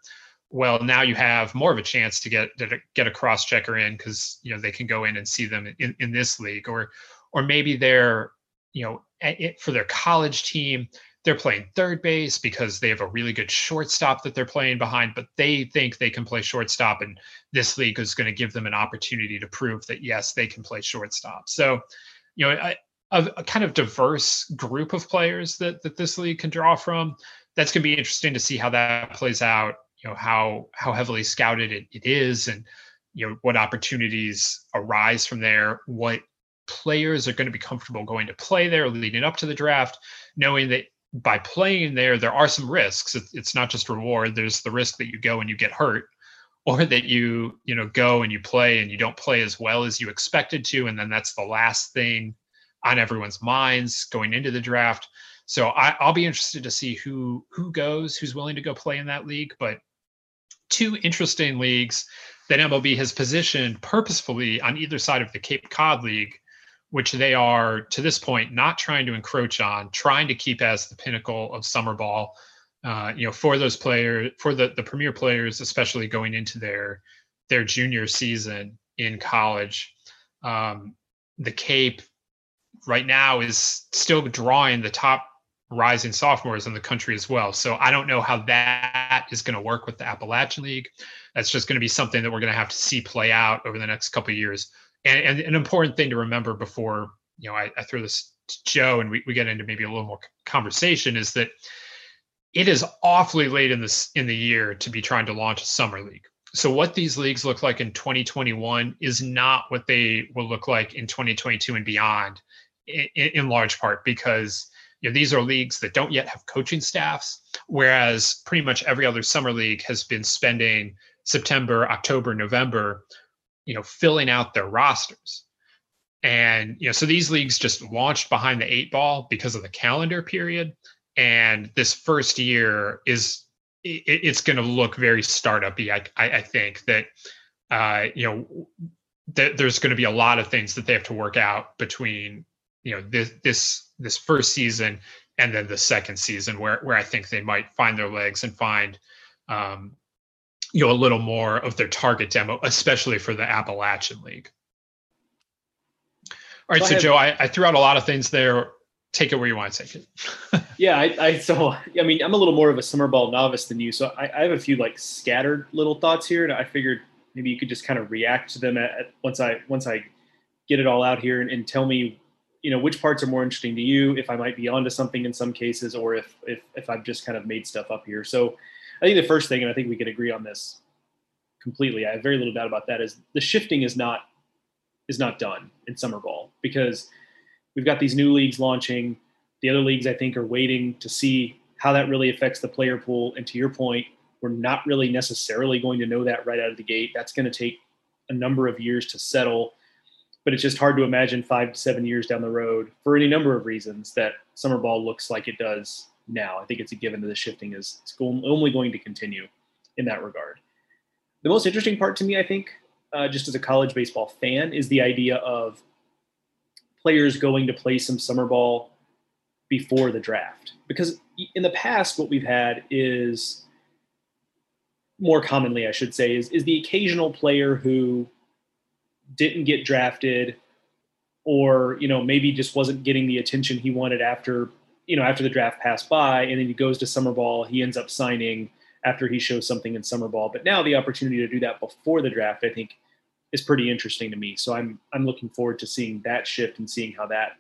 Well, now you have more of a chance to get to get a cross-checker in because, you know, they can go in and see them in, in this league. Or or maybe they're, you know, it, for their college team, they're playing third base because they have a really good shortstop that they're playing behind, but they think they can play shortstop, and this league is going to give them an opportunity to prove that, yes, they can play shortstop. So, you know, a, a, a kind of diverse group of players that that this league can draw from. That's going to be interesting to see how that plays out. You know, how how heavily scouted it, it is, and, you know, what opportunities arise from there, what players are going to be comfortable going to play there leading up to the draft, knowing that by playing there, there are some risks. It's not just reward. There's the risk that you go and you get hurt, or that you, you know, go and you play and you don't play as well as you expected to. And then that's the last thing on everyone's minds going into the draft. So I, I'll be interested to see who, who goes, who's willing to go play in that league. But two interesting leagues that M L B has positioned purposefully on either side of the Cape Cod League, which they are, to this point, not trying to encroach on, trying to keep as the pinnacle of summer ball, uh, you know, for those players, for the, the premier players, especially going into their their junior season in college. Um, the Cape right now is still drawing the top rising sophomores in the country as well. So I don't know how that is going to work with the Appalachian League. That's just going to be something that we're going to have to see play out over the next couple of years. And, and an important thing to remember before, you know, I, I throw this to Joe and we, we get into maybe a little more conversation, is that it is awfully late in this in the year to be trying to launch a summer league. So what these leagues look like in twenty twenty-one is not what they will look like in twenty twenty-two and beyond, in, in large part because, you know, these are leagues that don't yet have coaching staffs, whereas pretty much every other summer league has been spending September, October, November, you know, filling out their rosters. And, you know, so these leagues just launched behind the eight ball because of the calendar period. And this first year is, it, it's going to look very startup-y. I, I think that, uh, you know, th- there's going to be a lot of things that they have to work out between, you know, this, this, this first season and then the second season where, where I think they might find their legs and find, um, you know, a little more of their target demo, especially for the Appalachian League. All right, so, so I have, Joe, I, I threw out a lot of things there. Take it where you want to take it. yeah, I, I so I mean, I'm a little more of a summer ball novice than you, so I, I have a few like scattered little thoughts here, and I figured maybe you could just kind of react to them at, at once I once I get it all out here and, and tell me, you know, which parts are more interesting to you, if I might be onto something in some cases, or if if if I've just kind of made stuff up here. So I think the first thing, and I think we can agree on this completely, I have very little doubt about that, is the shifting is not is not done in summer ball because we've got these new leagues launching. The other leagues, I think, are waiting to see how that really affects the player pool. And to your point, we're not really necessarily going to know that right out of the gate. That's going to take a number of years to settle. But it's just hard to imagine five to seven years down the road, for any number of reasons, that summer ball looks like it does now. I think it's a given that the shifting is it's only going to continue in that regard. The most interesting part to me, I think, uh, just as a college baseball fan, is the idea of players going to play some summer ball before the draft. Because in the past, what we've had is, more commonly, I should say, is, is the occasional player who didn't get drafted, or, you know, maybe just wasn't getting the attention he wanted after you know, after the draft passed by, and then he goes to summer ball, he ends up signing after he shows something in summer ball. But now the opportunity to do that before the draft, I think, is pretty interesting to me. So I'm, I'm looking forward to seeing that shift and seeing how that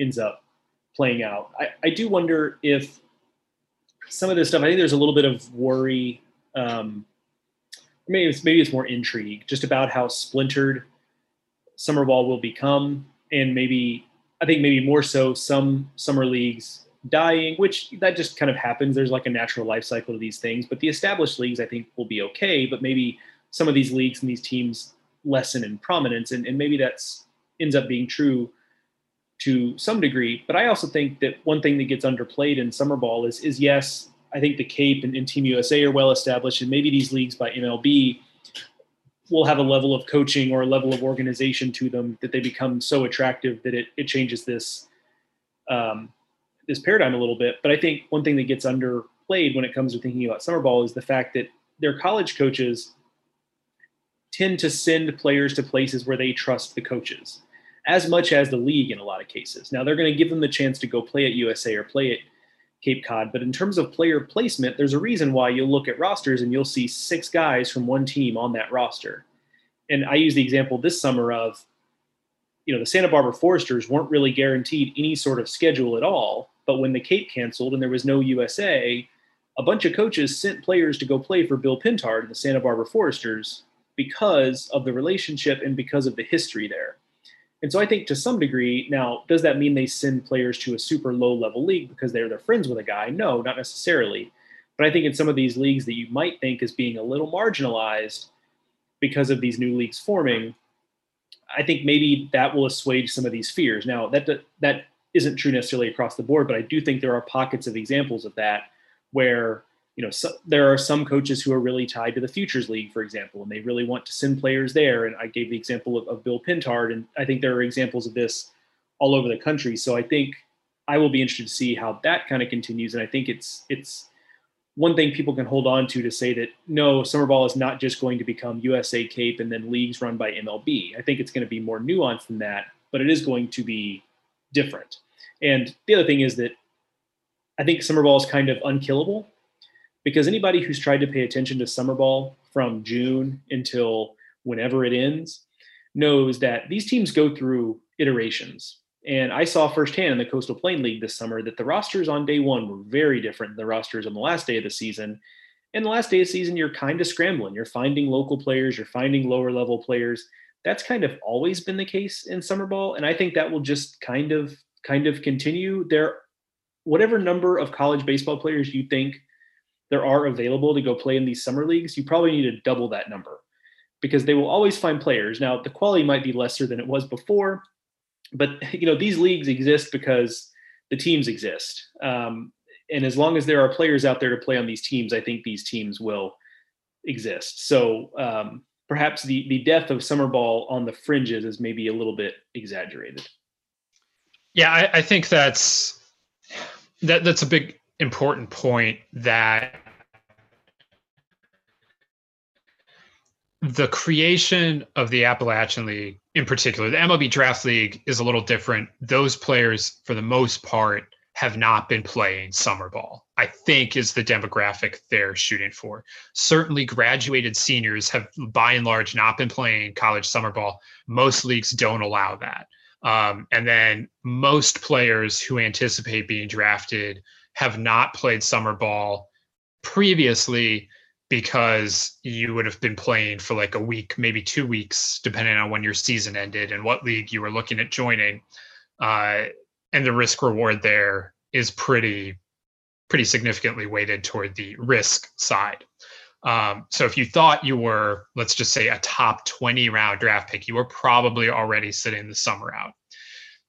ends up playing out. I, I do wonder if some of this stuff, I think there's a little bit of worry. Um, maybe it's, maybe it's more intrigue just about how splintered summer ball will become. And maybe, I think maybe more so some summer leagues dying, which that just kind of happens. There's like a natural life cycle to these things, but the established leagues, I think, will be okay. But maybe some of these leagues and these teams lessen in prominence. And, and maybe that's ends up being true to some degree. But I also think that one thing that gets underplayed in summer ball is, is yes, I think the Cape and, and Team U S A are well established, and maybe these leagues by M L B will have a level of coaching or a level of organization to them that they become so attractive that it it changes this um, this paradigm a little bit. But I think one thing that gets underplayed when it comes to thinking about summer ball is the fact that their college coaches tend to send players to places where they trust the coaches as much as the league in a lot of cases. Now, they're going to give them the chance to go play at U S A or play at Cape Cod. But in terms of player placement, there's a reason why you'll look at rosters and you'll see six guys from one team on that roster. And I use the example this summer of, you know, the Santa Barbara Foresters weren't really guaranteed any sort of schedule at all. But when the Cape canceled and there was no U S A, a bunch of coaches sent players to go play for Bill Pintard and the Santa Barbara Foresters because of the relationship and because of the history there. And so I think to some degree, now, does that mean they send players to a super low-level league because they're their friends with a guy? No, not necessarily. But I think in some of these leagues that you might think is being a little marginalized because of these new leagues forming, I think maybe that will assuage some of these fears. Now, that that isn't true necessarily across the board, but I do think there are pockets of examples of that where, you know, so, there are some coaches who are really tied to the Futures League, for example, and they really want to send players there. And I gave the example of, of Bill Pintard, and I think there are examples of this all over the country. So I think I will be interested to see how that kind of continues. And I think it's it's one thing people can hold on to to say that, no, summer ball is not just going to become U S A Cape and then leagues run by M L B. I think it's going to be more nuanced than that, but it is going to be different. And the other thing is that I think summer ball is kind of unkillable, because anybody who's tried to pay attention to summer ball from June until whenever it ends knows that these teams go through iterations. And I saw firsthand in the Coastal Plain League this summer that the rosters on day one were very different than the rosters on the last day of the season. And the last day of the season, you're kind of scrambling. You're finding local players. You're finding lower level players. That's kind of always been the case in summer ball. And I think that will just kind of, kind of continue. There, whatever number of college baseball players you think there are available to go play in these summer leagues, you probably need to double that number because they will always find players. Now, the quality might be lesser than it was before, but you know, these leagues exist because the teams exist. Um, and as long as there are players out there to play on these teams, I think these teams will exist. So um, perhaps the, the death of summer ball on the fringes is maybe a little bit exaggerated. Yeah, I, I think that's, that, that's a big important point, that the creation of the Appalachian League, in particular, the M L B Draft League, is a little different. Those players, for the most part, have not been playing summer ball, I think, is the demographic they're shooting for. Certainly graduated seniors have, by and large, not been playing college summer ball. Most leagues don't allow that. Um, and then most players who anticipate being drafted have not played summer ball previously, because you would have been playing for like a week, maybe two weeks, depending on when your season ended and what league you were looking at joining. Uh, and the risk reward there is pretty, pretty significantly weighted toward the risk side. Um, so if you thought you were, let's just say, a top twenty round draft pick, you were probably already sitting the summer out.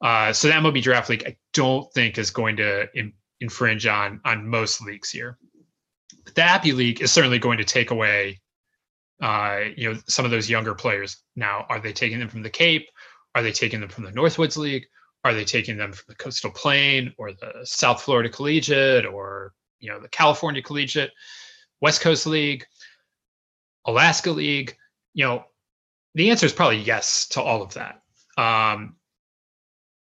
Uh, so the M L B Draft League, I don't think, is going to Im- infringe on on most leagues here. But the Appy League is certainly going to take away, uh, you know, some of those younger players. Now, are they taking them from the Cape? Are they taking them from the Northwoods League? Are they taking them from the Coastal Plain or the South Florida Collegiate or, you know, the California Collegiate, West Coast League, Alaska League? You know, the answer is probably yes to all of that. Um,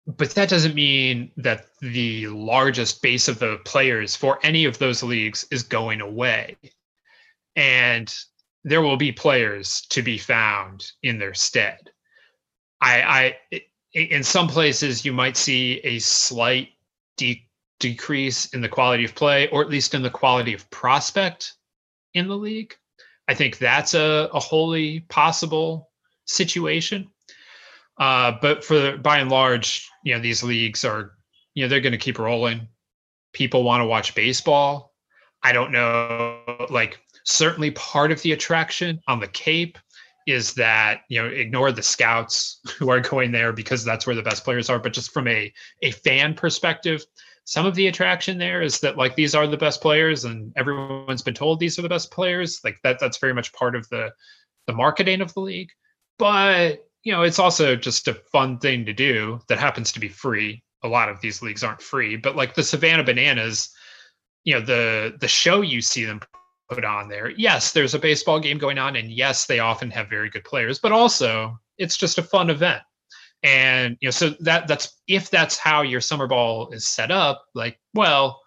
But that doesn't mean that the largest base of the players for any of those leagues is going away. And there will be players to be found in their stead. I, I in some places, you might see a slight de- decrease in the quality of play, or at least in the quality of prospect in the league. I think that's a, a wholly possible situation. Uh, but for the, by and large, you know, these leagues are, you know, they're going to keep rolling. People want to watch baseball. I don't know, like, certainly part of the attraction on the Cape is that, you know, ignore the scouts who are going there because that's where the best players are. But just from a, a fan perspective, some of the attraction there is that, like, these are the best players and everyone's been told these are the best players. Like that, that's very much part of the the marketing of the league, but you know, it's also just a fun thing to do that happens to be free. A lot of these leagues aren't free, but like the Savannah Bananas, you know, the the show you see them put on there. Yes, there's a baseball game going on, and yes, they often have very good players, but also it's just a fun event. And you know, so that that's if that's how your summer ball is set up, like, well,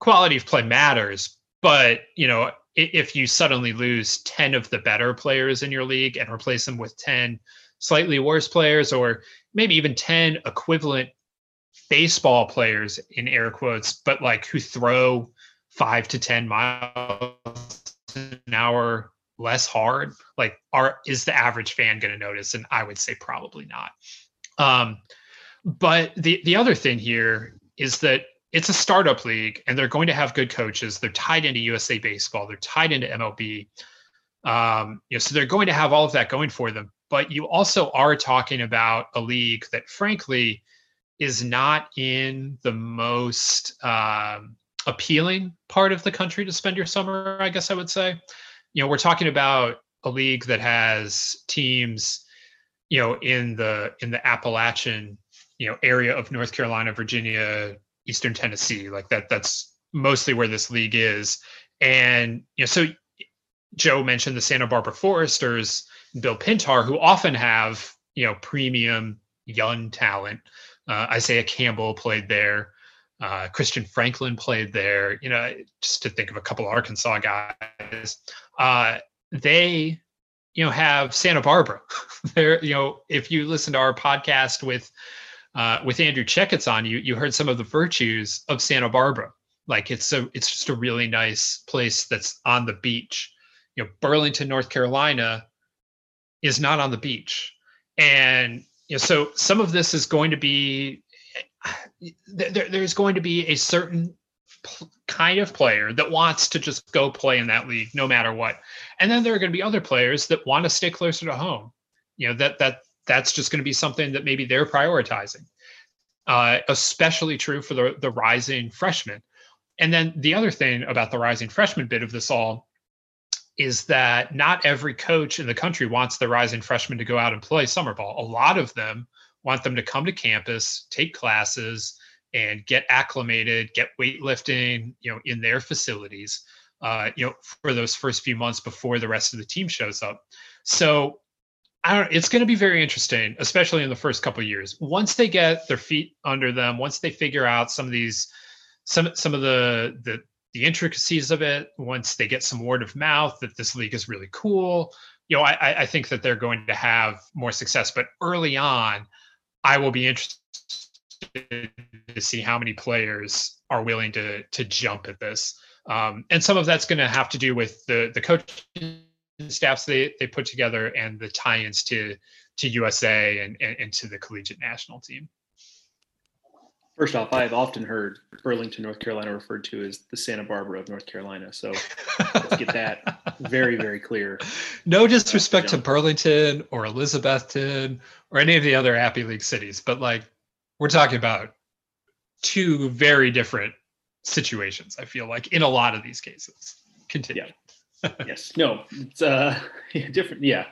quality of play matters, but you know, if you suddenly lose ten of the better players in your league and replace them with ten slightly worse players, or maybe even ten equivalent baseball players in air quotes, but like who throw five to ten miles an hour less hard, like are, is the average fan going to notice? And I would say probably not. Um, but the, the other thing here is that it's a startup league and they're going to have good coaches. They're tied into U S A Baseball. They're tied into M L B. Um, you know, so they're going to have all of that going for them, but you also are talking about a league that frankly is not in the most um, appealing part of the country to spend your summer, I guess I would say. You know, we're talking about a league that has teams, you know, in the in the Appalachian, you know, area of North Carolina, Virginia, Eastern Tennessee, like that. That's mostly where this league is. And you know, so Joe mentioned the Santa Barbara Foresters, Bill Pintar, who often have, you know, premium young talent. Uh, Isaiah Campbell played there. Uh, Christian Franklin played there, you know, just to think of a couple of Arkansas guys. Uh, they, you know, have Santa Barbara. They're, you know, if you listen to our podcast with uh, with Andrew Checkets on, you you heard some of the virtues of Santa Barbara. Like it's a, it's just a really nice place that's on the beach. You know, Burlington, North Carolina, is not on the beach, and you know, so some of this is going to be. There, there's going to be a certain pl- kind of player that wants to just go play in that league no matter what. And then there are going to be other players that want to stay closer to home. You know, that that that's just going to be something that maybe they're prioritizing, uh, especially true for the, the rising freshmen. And then the other thing about the rising freshman bit of this all is that not every coach in the country wants the rising freshmen to go out and play summer ball. A lot of them want them to come to campus, take classes, and get acclimated, get weightlifting, you know, in their facilities, uh, you know, for those first few months before the rest of the team shows up. So I don't, it's going to be very interesting, especially in the first couple of years. Once they get their feet under them, once they figure out some of these, some, some of the, the, the intricacies of it, once they get some word of mouth that this league is really cool, you know, I, I think that they're going to have more success, but early on, I will be interested to see how many players are willing to to jump at this. Um, and some of that's going to have to do with the the coaching staffs they, they put together and the tie-ins to to U S A and, and, and to the collegiate national team. First off, I have often heard Burlington, North Carolina referred to as the Santa Barbara of North Carolina. So let's get that very, very clear. No disrespect uh, to Burlington or Elizabethton or any of the other Appy League cities, but like we're talking about two very different situations, I feel like, in a lot of these cases. Continue. Yeah. Yes. No, it's uh, different. Yeah,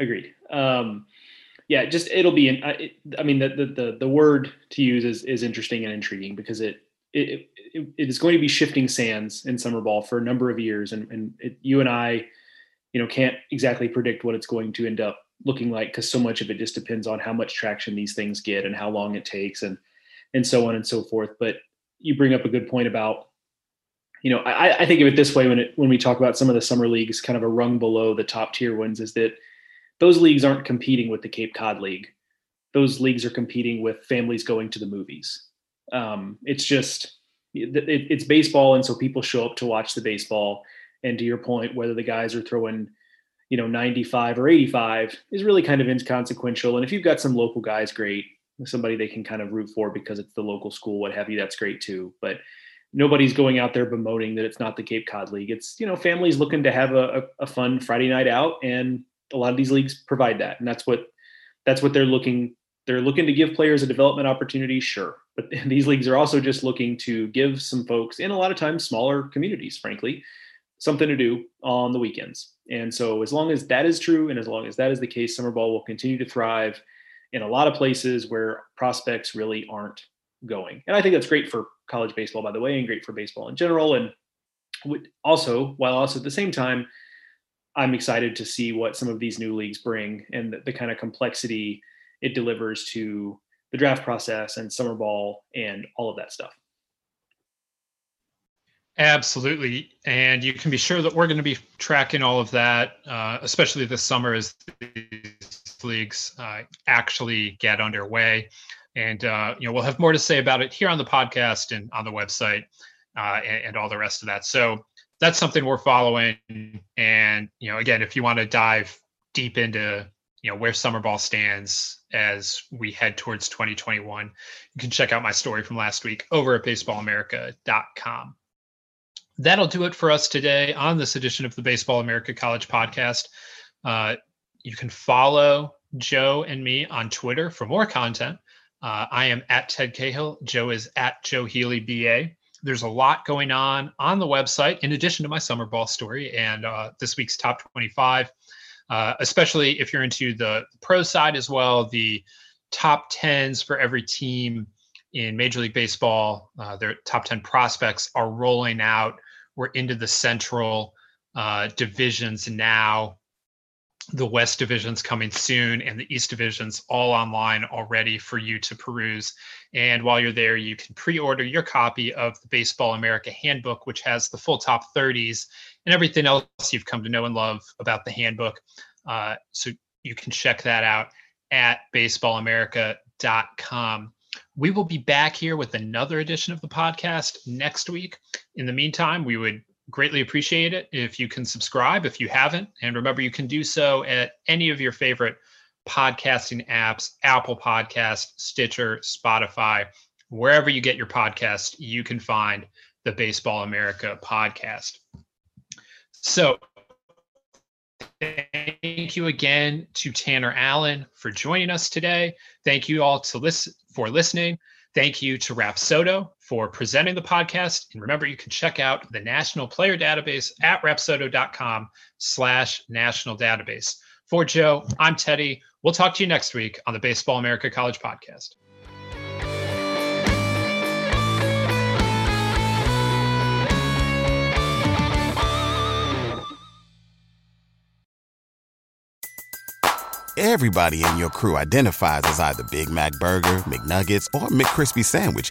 agreed. Um, Yeah, just it'll be. An, I, I mean, the, the the word to use is is interesting and intriguing because it it it, it is going to be shifting sands in summer ball for a number of years, and and it, you and I, you know, can't exactly predict what it's going to end up looking like because so much of it just depends on how much traction these things get and how long it takes, and and so on and so forth. But you bring up a good point about, you know, I, I think of it this way when it when we talk about some of the summer leagues, kind of a rung below the top tier ones, is that those leagues aren't competing with the Cape Cod League. Those leagues are competing with families going to the movies. Um, it's just, it, it's baseball. And so people show up to watch the baseball. And to your point, whether the guys are throwing, you know, ninety-five or eighty-five is really kind of inconsequential. And if you've got some local guys, great. Somebody they can kind of root for because it's the local school, what have you, that's great too. But nobody's going out there bemoaning that it's not the Cape Cod League. It's, you know, families looking to have a, a, a fun Friday night out, and a lot of these leagues provide that. And that's what, that's what they're looking, they're looking to give players a development opportunity. Sure. But these leagues are also just looking to give some folks, and a lot of times smaller communities, frankly, something to do on the weekends. And so as long as that is true and as long as that is the case, summer ball will continue to thrive in a lot of places where prospects really aren't going. And I think that's great for college baseball, by the way, and great for baseball in general. And also, while also at the same time, I'm excited to see what some of these new leagues bring and the, the kind of complexity it delivers to the draft process and summer ball and all of that stuff. Absolutely. And you can be sure that we're going to be tracking all of that, uh, especially this summer as these leagues uh, actually get underway. And, uh, you know, we'll have more to say about it here on the podcast and on the website uh, and, and all the rest of that. So that's something we're following. And, you know, again, if you want to dive deep into, you know, where summer ball stands as we head towards twenty twenty-one, you can check out my story from last week over at baseball america dot com. That'll do it for us today on this edition of the Baseball America College Podcast. Uh, you can follow Joe and me on Twitter for more content. Uh, I am at Ted Cahill. Joe is at Joe Healy B A. There's a lot going on on the website, in addition to my summer ball story and uh, this week's top twenty-five, uh, especially if you're into the pro side as well, the top tens for every team in Major League Baseball. Uh, their top ten prospects are rolling out. We're into the central uh, divisions now, the West division's coming soon, and the East division's all online already for you to peruse. And while you're there, you can pre-order your copy of the Baseball America Handbook, which has the full top thirties and everything else you've come to know and love about the handbook. Uh, so you can check that out at baseball america dot com. We will be back here with another edition of the podcast next week. In the meantime, we would greatly appreciate it if you can subscribe if you haven't. And remember, you can do so at any of your favorite podcasting apps, Apple Podcasts, Stitcher, Spotify, wherever you get your podcast, you can find the Baseball America podcast. So thank you again to Tanner Allen for joining us today. Thank you all to listen for listening. Thank you to Rapsodo for presenting the podcast. And remember, you can check out the National Player Database at rapsodo dot com slash national database. For Joe, I'm Teddy. We'll talk to you next week on the Baseball America College Podcast. Everybody in your crew identifies as either Big Mac Burger, McNuggets, or McCrispy Sandwich.